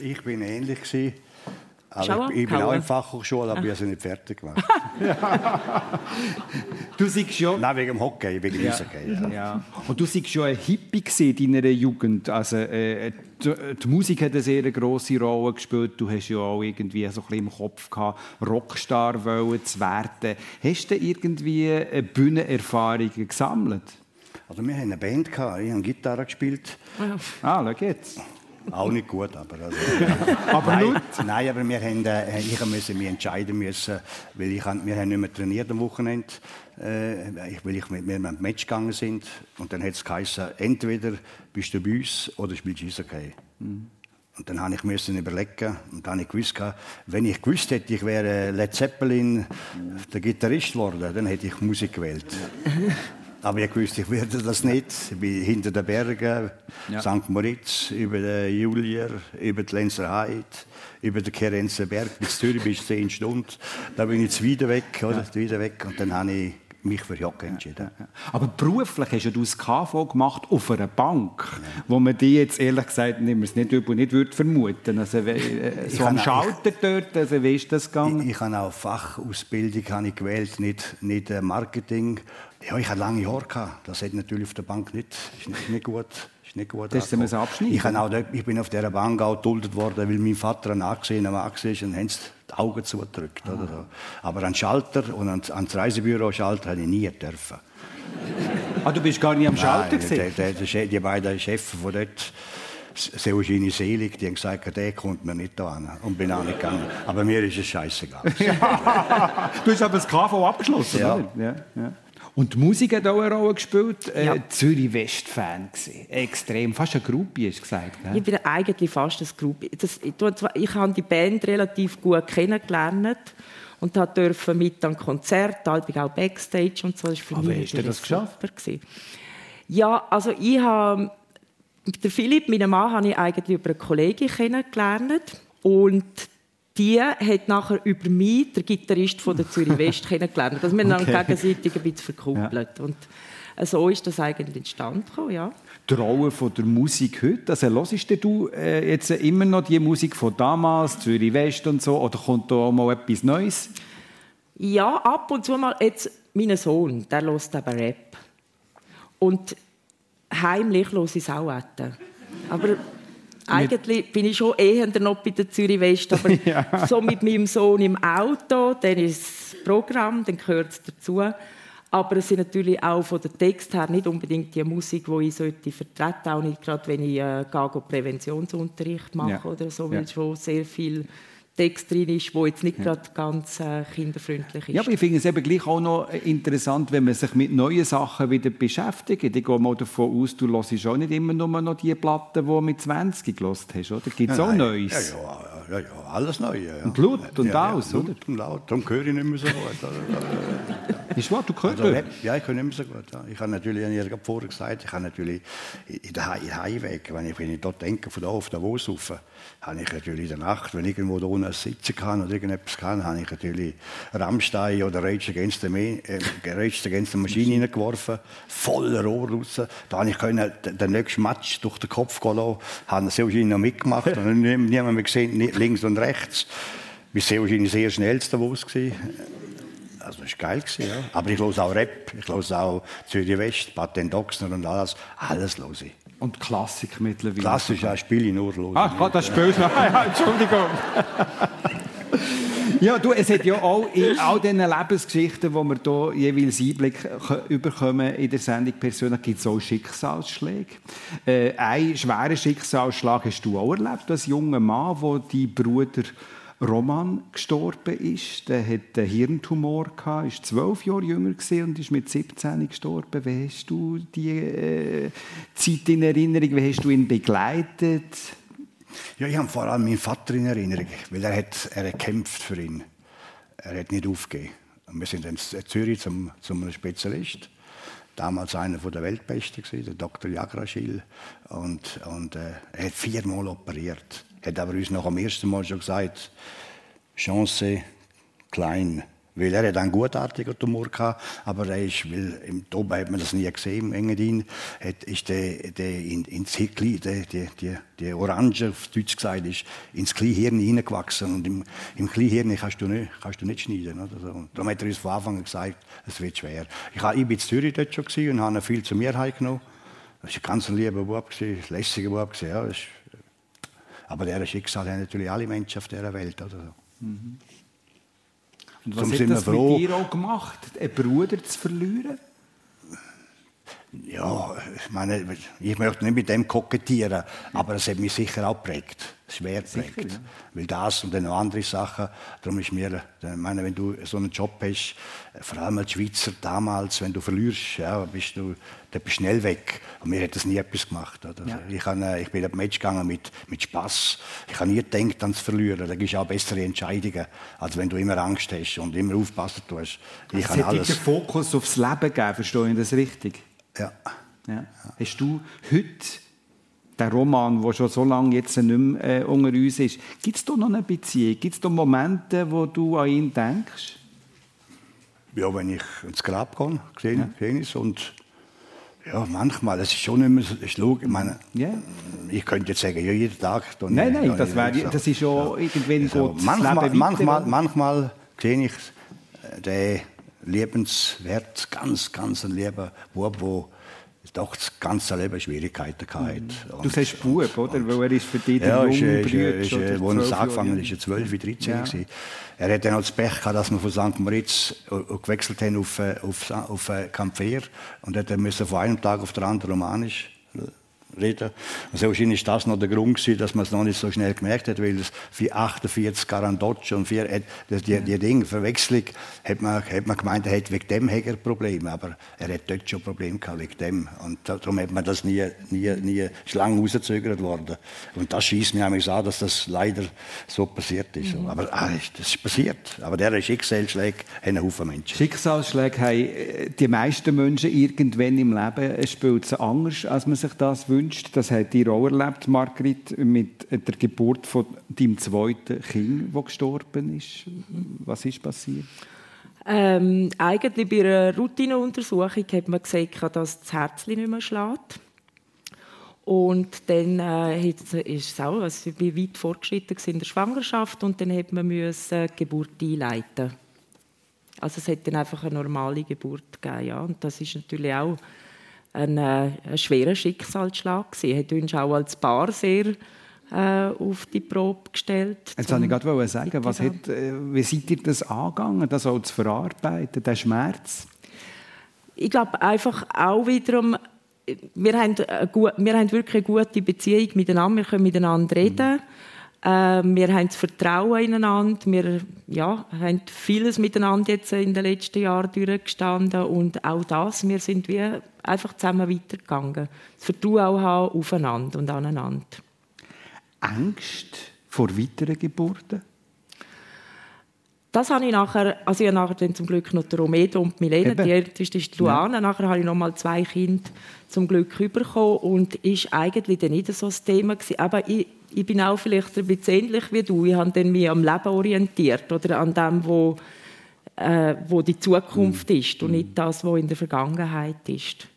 Ich bin ähnlich. Aber ich bin auch in der Fachhochschule, aber ich habe sie nicht fertig gemacht. Du siehst ja... Nein, wegen dem Hockey, wegen dem Eishockey. Ja. Ja. Und du siehst ja ein Hippie in deiner Jugend. Also, die Musik hat eine sehr grosse Rolle gespielt. Du hast ja auch irgendwie so ein bisschen im Kopf gehabt, Rockstar zu werden. Hast du irgendwie Bühnenerfahrungen gesammelt? Also, wir hatten eine Band, ich habe Gitarre gespielt. Ja. Ah, schau jetzt. Auch nicht gut, aber... Also, aber nein, nein, aber wir haben, ich musste mich entscheiden, weil wir haben nicht mehr trainiert am Wochenende, weil wir mit einem Match gegangen sind. Und dann hat es geheißen, entweder bist du bei uns oder spielst du Eishockey. Mhm. Und dann musste ich überlegen, und dann wusste ich, wenn ich gewusst hätte, ich wäre Led Zeppelin, der Gitarrist geworden, dann hätte ich Musik gewählt. Aber ich wusste, ich werde das nicht. Ich bin hinter den Bergen, St. Moritz, über den Julier, über die Lenzer Heide, über den Kerenzer Berg. Bis Zürich bist du 10 Stunden. Da bin ich wieder weg, oder? Ja. Und dann habe ich mich für Hockey entschieden. Ja. Aber beruflich hast du das KV gemacht auf einer Bank, wo man die jetzt ehrlich gesagt nicht vermuten würde. Also, so am Schalter dort, also, wie ist das gegangen? Ich habe auch Fachausbildung gewählt, nicht Marketing. Ja, ich hatte lange Haare. Das hat natürlich auf der Bank nicht gut. Das ist abschneiden. Ich bin auf dieser Bank auch geduldet worden, weil mein Vater einen angesehen hat und haben die Augen zugedrückt. Ah. Oder so. Aber an den Schalter und an das Reisebüro-Schalter habe ich nie dürfen. Ah, du bist gar nicht am Schalter gesehen? Die beiden Chefs von dort, Seugini Selig, die haben gesagt, der kommt mir nicht da an. Und bin auch nicht gegangen. Aber mir ist es scheißegal. Du hast aber das KV abgeschlossen, ja. Oder? Ja. Und die Musik hat auch eine Rolle gespielt. Ja. Zürich West-Fan gewesen. Extrem. Fast ein Groupie, hast du gesagt. Ne? Ich bin eigentlich fast ein Groupie. Ich habe die Band relativ gut kennengelernt. Und da dürfen mit an Konzerten, auch Backstage und so. Das für aber hast du das geschafft? Gewesen. Ja, also ich habe den Philipp, meinen Mann, habe ich eigentlich über eine Kollegin kennengelernt. Und die hat nachher über mich den Gitarrist von der Zürich West kennengelernt. Also wir haben uns gegenseitig ein bisschen verkuppelt. Ja. Und so ist das eigentlich entstanden. Ja. Die Rolle von der Musik heute, also hörst du jetzt immer noch die Musik von damals, Zürich West und so, oder kommt da mal etwas Neues? Ja, ab und zu mal. Jetzt, mein Sohn, der hört eben Rap. Und heimlich höre ich es auch. Aber eigentlich bin ich schon eher noch bei der Zürich West, aber ja. So mit meinem Sohn im Auto, dann ist das Programm, dann gehört es dazu. Aber es sind natürlich auch von den Text her nicht unbedingt die Musik, die ich vertreten sollte, auch nicht gerade, wenn ich Präventionsunterricht mache oder so, weil schon sehr viel Text drin ist, der jetzt nicht gerade ganz kinderfreundlich ist. Ja, aber ich finde es eben gleich auch noch interessant, wenn man sich mit neuen Sachen wieder beschäftigt. Ich gehe mal davon aus, du hörst auch nicht immer nur noch die Platten, die du mit 20 gehört hast, oder? Gibt es auch Neues? Ja, alles Neues. Ja. Und laut und aus, oder? Und laut, darum höre ich nicht mehr so gut. Ist wahr, du hörst also, ich höre nicht mehr so gut. Ja. Ich habe natürlich, wie ich vorher gesagt habe, ich habe natürlich in den Heimweg, wenn ich dort denke, von da auf den WUS rauf, habe ich natürlich in der Nacht, wenn ich irgendwo da unten sitzen kann oder irgendetwas kann, habe ich natürlich Rammstein oder Rage Against the Machine reingeworfen, voller Rohr raus. Da habe ich den nächsten Match durch den Kopf gehen lassen, habe sehr wahrscheinlich noch mitgemacht und niemand mehr gesehen, links und rechts. Ich war wahrscheinlich sehr schnell zu WUS. Also das war geil, ja. Aber ich höre auch Rap, ich höre auch Zürich West, Patent Ochsner und alles höre ich. Und Klassik mittlerweile? Klassisch, ja, spiele ich nur los. Ach, das spielst du noch? Entschuldigung. Ja, du, es hat ja auch in all diesen Lebensgeschichten, wo wir hier jeweils Einblick bekommen in der Sendung persönlich, gibt es auch Schicksalsschläge. Einen schweren Schicksalsschlag hast du auch erlebt, als junger Mann, wo dein Bruder Roman gestorben ist. Der hatte einen Hirntumor, war 12 Jahre jünger und ist mit 17 gestorben. Wie hast du die Zeit in Erinnerung? Wie hast du ihn begleitet? Ja, ich habe vor allem meinen Vater in Erinnerung, weil er hat gekämpft für ihn. Er hat nicht aufgegeben. Und wir sind in Zürich zum Spezialist. Damals einer der Weltbesten, der Dr. Jagragil. Und er hat 4-mal operiert. Er hat aber uns noch am ersten Mal schon gesagt, Chance klein. Weil er hat einen gutartigen Tumor gehabt, aber er ist, weil im Toben hat man das nie gesehen, im Engadin, ist die Orange, auf Deutsch gesagt, ist ins Kleinhirn hineingewachsen. Und im Kleinhirn kannst du nicht schneiden. Oder? Und darum hat er uns von Anfang an gesagt, es wird schwer. Ich war in Zürich dort schon und habe ihn viel zu mir heimgenommen. Das war ein ganz lieber Bub, ein lässiger Bub. Ja. Aber dieses Schicksal haben natürlich alle Menschen auf dieser Welt. Oder so. Mhm. Und was hat das mit dir auch gemacht, einen Bruder zu verlieren? Ja, ich möchte nicht mit dem kokettieren, aber es hat mich sicher auch geprägt, schwer geprägt. Sicher, ja. Weil das und dann noch andere Sachen, darum ist mir, ich meine, wenn du so einen Job hast, vor allem als Schweizer damals, wenn du verlierst, ja, dann bist du schnell weg. Und mir hat das nie etwas gemacht. Oder? Ja. Ich bin auf den Match gegangen mit Spass. Ich habe nie gedacht, ans Verlieren. Da gibt es auch bessere Entscheidungen, als wenn du immer Angst hast und immer aufpassen tust. Es hat dir den Fokus aufs Leben gegeben, verstehe ich das richtig? Ja. Hast du heute den Roman, der schon so lange jetzt nicht mehr unter uns ist, gibt es da noch eine Beziehung? Gibt es da Momente, wo du an ihn denkst? Ja, wenn ich ins Grab gehe, sehe ich es. Und ja, manchmal, es ist schon immer so, ich könnte jetzt sagen, ja, jeden Tag. Nein, das ist schon irgendwann so. Also, manchmal sehe ich den lebenswert, ganz, ganz ein lieber Bub, der doch das ganze Leben Schwierigkeiten hatte. Mhm. Du sagst Bub, oder? Weil er ist für dich der junge Bruder. Als er angefangen hat, war er 12 oder 13. Ja. Er hatte dann auch das Pech gehabt, dass wir von St. Moritz gewechselt haben auf Kampfer. Und er musste von einem Tag auf den anderen Romanisch reden. Also wahrscheinlich ist das noch der Grund gewesen, dass man es noch nicht so schnell gemerkt hat, weil das 48 Carandoccio und die Dinge-Verwechslung hat man gemeint, er hätte wegen dem ein Problem, aber er hat dort schon ein Problem gehabt wegen dem. Und darum hat man das nie lang rausgezögert worden. Und das schießt mir nämlich an, dass das leider so passiert ist. Mhm. Aber das ist passiert. Aber der Schicksalsschläge haben einen Haufen Menschen. Schicksalsschläge haben die meisten Menschen irgendwann im Leben. Es spielt es anders, als man sich das wünscht. Das hat ihr auch erlebt, Margrit, mit der Geburt von deinem zweiten Kind, das gestorben ist. Was ist passiert? Eigentlich bei einer Routineuntersuchung hat man gesagt, dass das Herz nicht mehr schlägt. Und dann ist es auch, also ich war weit fortgeschritten in der Schwangerschaft und dann musste man die Geburt einleiten. Also es hat dann einfach eine normale Geburt gegeben. Ja. Und das ist natürlich auch ein schwerer Schicksalsschlag gewesen. Hat uns auch als Paar sehr auf die Probe gestellt. Jetzt wollte ich gerade sagen, wie seid ihr das angegangen, das auch zu verarbeiten, den Schmerz? Ich glaube einfach auch wiederum, wir haben wirklich eine gute Beziehung miteinander, wir können miteinander reden. Mhm. Wir haben das Vertrauen ineinander, wir haben vieles miteinander jetzt in den letzten Jahren durchgestanden und auch das, wir sind wie einfach zusammen weitergegangen. Das Vertrauen auch haben aufeinander und aneinander. Angst vor weiteren Geburten? Das habe ich nachher, also ich habe nachher dann zum Glück noch die Romero und die Milena, die älteste ist die Luana, ja. Nachher habe ich noch mal 2 Kinder zum Glück bekommen und ist eigentlich dann nicht so ein Thema gewesen. Aber ich bin auch vielleicht ein bisschen ähnlich wie du, ich habe dann mich am Leben orientiert oder an dem, wo die Zukunft ist und nicht das, was in der Vergangenheit ist.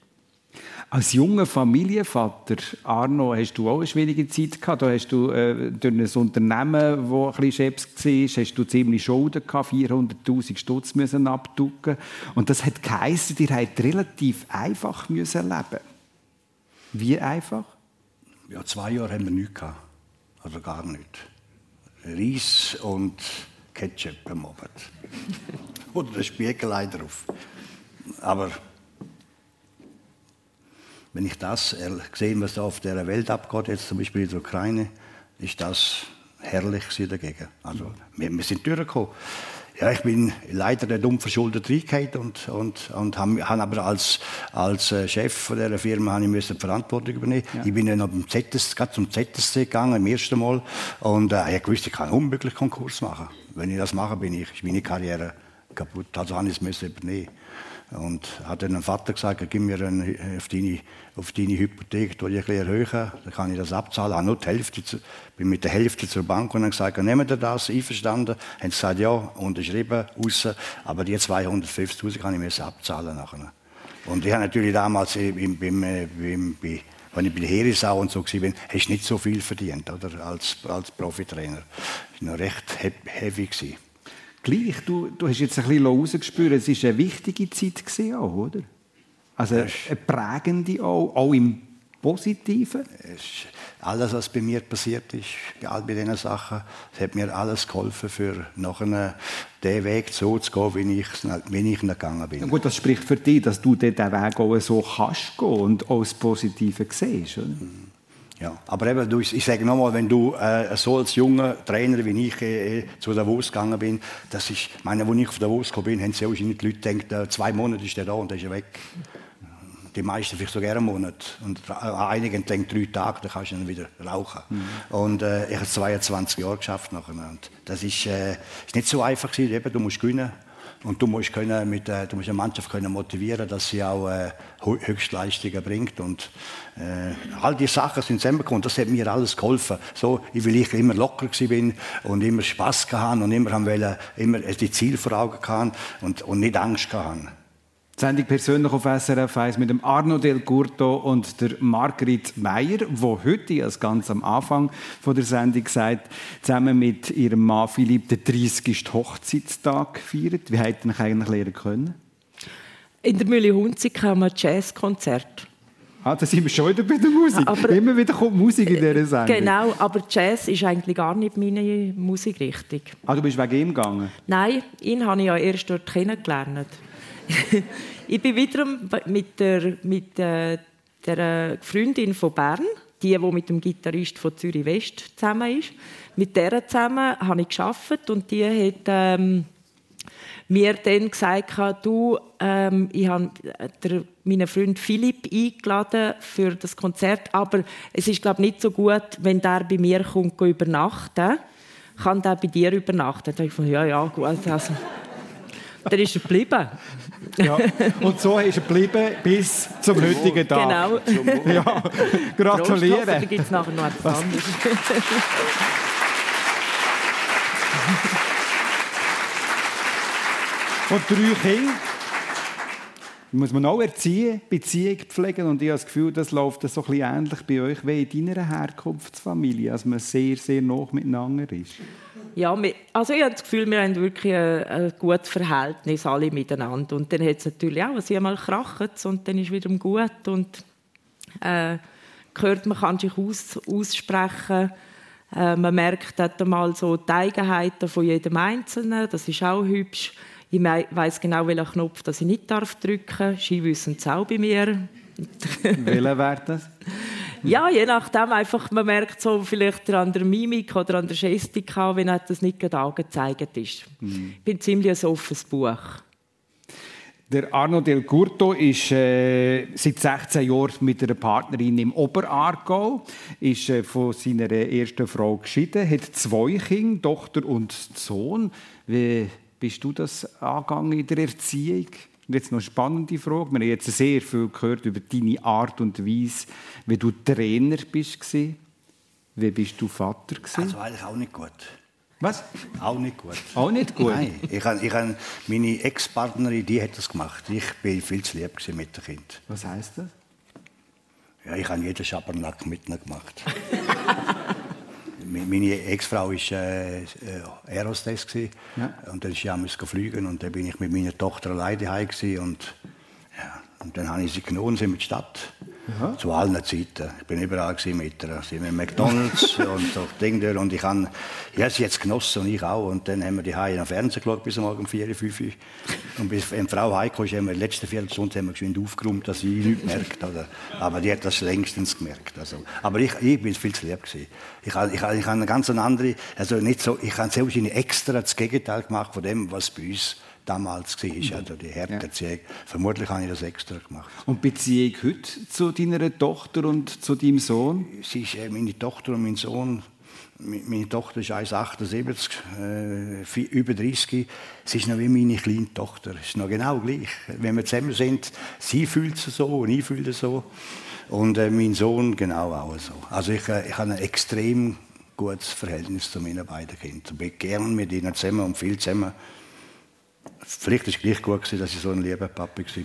Als junger Familienvater, Arno, hast du auch eine schwierige Zeit gehabt. Da hast du durch ein Unternehmen, das ein bisschen Schäbs war, hast du ziemlich Schulden gehabt, 400'000 Stutz müssen abducken. Und das hat geheissen, ihr habt relativ einfach müssen leben. Wie einfach? Ja, 2 Jahre haben wir nichts gehabt. Also gar nichts. Reis und Ketchup am Abend. Oder ein Spiegelei drauf. Aber wenn ich das sehe, was da auf dieser Welt abgeht, jetzt zum Beispiel in der Ukraine, ist das herrlich dagegen. Also, wir sind durchgekommen. Ja, ich bin leider nicht unverschuldet reingekommen und habe aber als Chef von dieser Firma habe ich die Verantwortung übernehmen. Ja. Ich bin dann gerade zum ZSC gegangen, im ersten Mal. Und ich wusste, ich kann unmöglich Konkurs machen. Wenn ich das mache, ist meine Karriere kaputt. Also habe ich es übernehmen. Und hat dann dem Vater gesagt, gib mir auf deine Hypothek, die ich ein bisschen erhöhe, dann kann ich das abzahlen. Ich bin mit der Hälfte zur Bank und habe gesagt, nehmt ihr das, einverstanden? Haben sie gesagt, ja, unterschrieben, raus. Aber die 250'000 kann ich abzahlen nachher. Und ich habe natürlich damals, wenn ich bei Herisau und so war, hast du nicht so viel verdient, oder? Als Profitrainer. Das war noch recht heavy gewesen. Gleich, du hast jetzt ein bisschen rausgespürt, es war eine wichtige Zeit gewesen auch, oder? Also eine prägende auch im Positiven? Alles, was bei mir passiert ist, all bei diesen Sachen, es hat mir alles geholfen, für nachher den Weg so zu gehen, wie ich gegangen bin. Ja gut, das spricht für dich, dass du diesen Weg auch so kannst gehen und auch das Positive siehst, oder? Mhm. Ja, aber eben, ich sage nochmal, wenn du so als junger Trainer wie ich zu Davos gegangen bin, das ist, meine, als ich auf Davos gekommen bin, haben sie auch nicht die Leute gedacht, 2 Monate ist er da und dann ist er weg. Die meisten vielleicht sogar einen Monat. Und einige denken 3 Tage, dann kannst du ihn wieder rauchen. Mhm. Und ich habe 22 Jahre geschafft nachher. Und das ist nicht so einfach gewesen. Eben, du musst gewinnen. Und du musst eine Mannschaft können motivieren, dass sie auch Höchstleistungen bringt. Und all diese Sachen sind zusammengekommen. Das hat mir alles geholfen. So, weil ich immer locker war und immer Spass gehabt und immer die Ziele vor Augen gehabt und nicht Angst gehabt. Die Sendung «Persönlich» auf SRF 1 mit dem Arno Del Curto und der Margrit Meier, die heute, als ganz am Anfang der Sendung sagt, zusammen mit ihrem Mann Philipp den 30. Hochzeitstag feiert. Wie hätten Sie eigentlich lernen können? In der Mühlihunzig haben wir ein Jazzkonzert. Ah, da sind wir schon wieder bei der Musik. Aber immer wieder kommt Musik in dieser Sendung. Genau, aber Jazz ist eigentlich gar nicht meine Musikrichtung. Ah, du bist wegen ihm gegangen? Nein, ihn habe ich ja erst dort kennengelernt. Ich bin wiederum mit der der Freundin von Bern, die mit dem Gitarrist von Zürich West zusammen ist. Mit der zusammen habe ich gearbeitet und die hat mir dann gesagt, ich habe meinen Freund Philipp eingeladen für das Konzert, aber es ist, glaube ich, nicht so gut, wenn der bei mir kommt übernachten. Kann der bei dir übernachten? Da habe ich gesagt, ja, gut. Also. Dann ist er geblieben. Ja. Und so ist er geblieben bis zum heutigen Tag. Genau. Ja. Gratuliere. Da gibt es nachher noch etwas anderes. Und 3 Kinder muss man auch erziehen, Beziehung pflegen. Und ich habe das Gefühl, das läuft so ein bisschen ähnlich bei euch wie in deiner Herkunftsfamilie, dass man sehr, sehr nah miteinander ist. Ja, also ich habe das Gefühl, wir haben wirklich ein gutes Verhältnis, alle miteinander. Und dann hat es natürlich auch, sie einmal kracht und dann ist es wieder gut. Und gehört, man kann sich aussprechen. Man merkt einmal so die Eigenheiten von jedem Einzelnen. Das ist auch hübsch. Ich weiss genau, welchen Knopf ich nicht drücken darf. Sie wissen es auch bei mir. Welcher wäre das? Ja, je nachdem. Einfach, man merkt so vielleicht an der Mimik oder an der Gestik, wenn das nicht gerade angezeigt ist. Mhm. Ich bin ziemlich ein offenes Buch. Der Arno Del Curto ist seit 16 Jahren mit einer Partnerin im Oberaargau, ist von seiner ersten Frau geschieden, hat 2 Kinder, Tochter und Sohn. Wie bist du das angegangen in der Erziehung? Und jetzt noch eine spannende Frage. Wir haben jetzt sehr viel gehört über deine Art und Weise, wie du Trainer warst. Wie bist du Vater? Also eigentlich auch nicht gut. Was? Auch nicht gut. Auch nicht gut? Nein. Ich habe meine Ex-Partnerin, die hat das gemacht. Ich war viel zu lieb mit dem Kind. Was heisst das? Ja, ich habe jeden Schabernack mit ihnen gemacht. Meine Ex-Frau war Aerostess. Ja. Und dann musste ich fliegen. Und dann war ich mit meiner Tochter alleine zu Hause. Und dann habe ich sie genommen und sind mit der Stadt. Aha. Zu allen Zeiten. Ich war überall mit ihr. Sie waren McDonalds und so Ding. Und ich habe sie jetzt genossen und ich auch. Und dann haben wir die Haie am Fernsehen geschaut bis morgen um 4, 5. Und bis die Frau heimkam, haben wir die letzten 4 Stunden geschwind aufgeräumt, dass sie nichts merkt. Aber die hat das längstens gemerkt. Also, aber ich war viel zu lieb. Ich habe eine ganz andere... Also nicht so, ich habe selbst extra das Gegenteil gemacht von dem, was bei uns damals war, also die Härterziehung. Ja. Vermutlich habe ich das extra gemacht. Und Beziehung heute zu deiner Tochter und zu deinem Sohn? Sie ist meine Tochter und mein Sohn. Meine Tochter ist 1,78, über 30. Sie ist noch wie meine kleine Tochter. Es ist noch genau gleich. Wenn wir zusammen sind, sie fühlt es so und ich fühle es so. Und mein Sohn genau auch so. Also ich habe einen extrem gutes Verhältnis zu meinen beiden Kindern. Ich bin gern mit ihnen zusammen und viel zusammen. Vielleicht war es gleich gut, dass ich so ein lieber Papi war.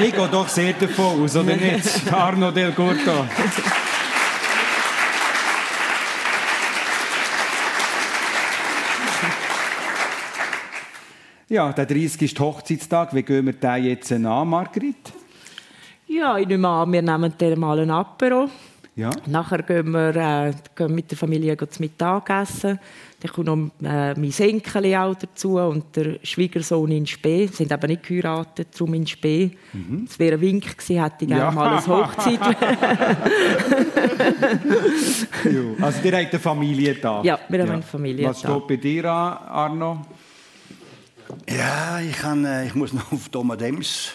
Ich gehe doch sehr davon aus, oder nicht? Arno Del Curto. Ja, der 30. ist Hochzeitstag. Wie gehen wir den jetzt an, Margrit? Ja, ich nehme an, wir nehmen dann mal ein Apero. Ja. Nachher gehen wir mit der Familie zum Mittag essen. Dann kommt noch mein Enkel auch dazu und der Schwiegersohn in Spee. Sie sind aber nicht geheiratet, darum in Spee. Mhm. Das wäre ein Wink gewesen, hätte ich gerne mal eine Hochzeit. Also ihr habt eine Familie da? Ja, wir haben eine Familie da. Was steht bei dir an, Arno? Ja, ich muss noch auf Thomas Dems.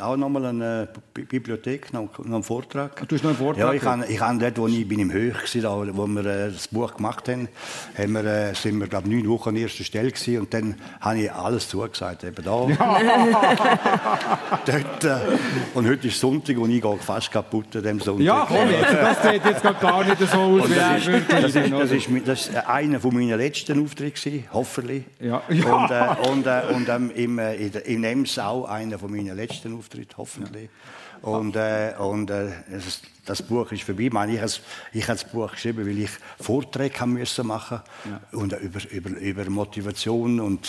Auch noch mal eine Bibliothek, noch einen Vortrag. Ah, du hast noch einen Vortrag? Ja, ich habe dort, wo ich bin im Höch war, wo wir das Buch gemacht haben, sind wir, glaube ich, 9 Wochen an erster Stelle gewesen, und dann habe ich alles zugesagt. Eben da. Ja. Dort, und heute ist Sonntag und ich gehe fast kaputt an diesem Sonntag. Ja, komm jetzt, das sieht jetzt gar nicht so aus, wie er wirklich. Das war einer meiner letzten Aufträge, hoffentlich. Ja. Ja. Und im Nems auch einer meiner letzten Aufträge. Hoffentlich. Ja. Und das Buch ist vorbei. Ich habe das Buch geschrieben, weil ich Vorträge machen musste. Ja. Und über Motivation und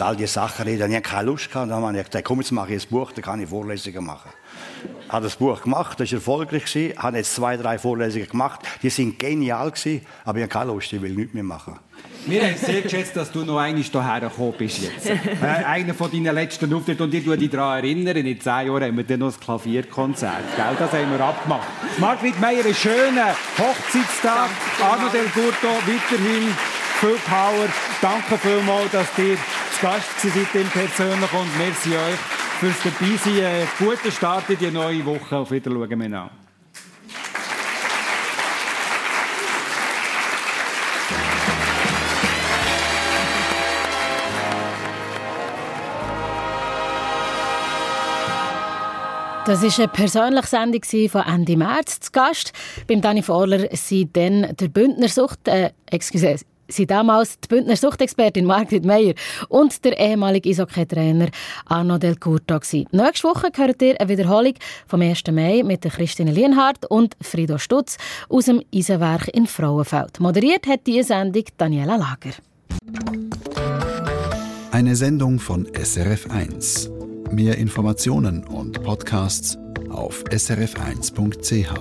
all diese Sachen reden. Ich hatte keine Lust. Dann habe ich gesagt, komm, jetzt mache ich ein Buch, dann kann ich Vorlesungen machen. Ich habe das Buch gemacht, das war erfolgreich. Ich habe jetzt 2, 3 Vorlesungen gemacht. Die waren genial, aber ich habe keine Lust, ich will nichts mehr machen. Wir haben sehr geschätzt, dass du noch einmal hierher gekommen bist. Einer von deinen letzten Auftritten. Und ich erinnere dich daran, in 10 Jahren haben wir dann noch ein vier Konzerte. Gell, das haben wir abgemacht. Margrit Meier, einen schönen Hochzeitstag. Arno Del Curto, weiterhin viel Power. Danke vielmals, dass ihr zu Gast seid im Persönlich und merci euch fürs Dabeisein. Einen guten Start in die neue Woche. Auf Wiedersehen, schauen wir an. Das war eine persönliche Sendung von Ende März. Zu Gast beim Dani Vorler sind dann der damals die Bündner Suchtexpertin Margrit Meier und der ehemalige Eishockey-Trainer Arno Del Curto. Nächste Woche hört ihr eine Wiederholung vom 1. Mai mit Christine Lienhardt und Frido Stutz aus dem Eisenwerk in Frauenfeld. Moderiert hat diese Sendung Daniela Lager. Eine Sendung von SRF 1. Mehr Informationen und Podcasts auf srf1.ch.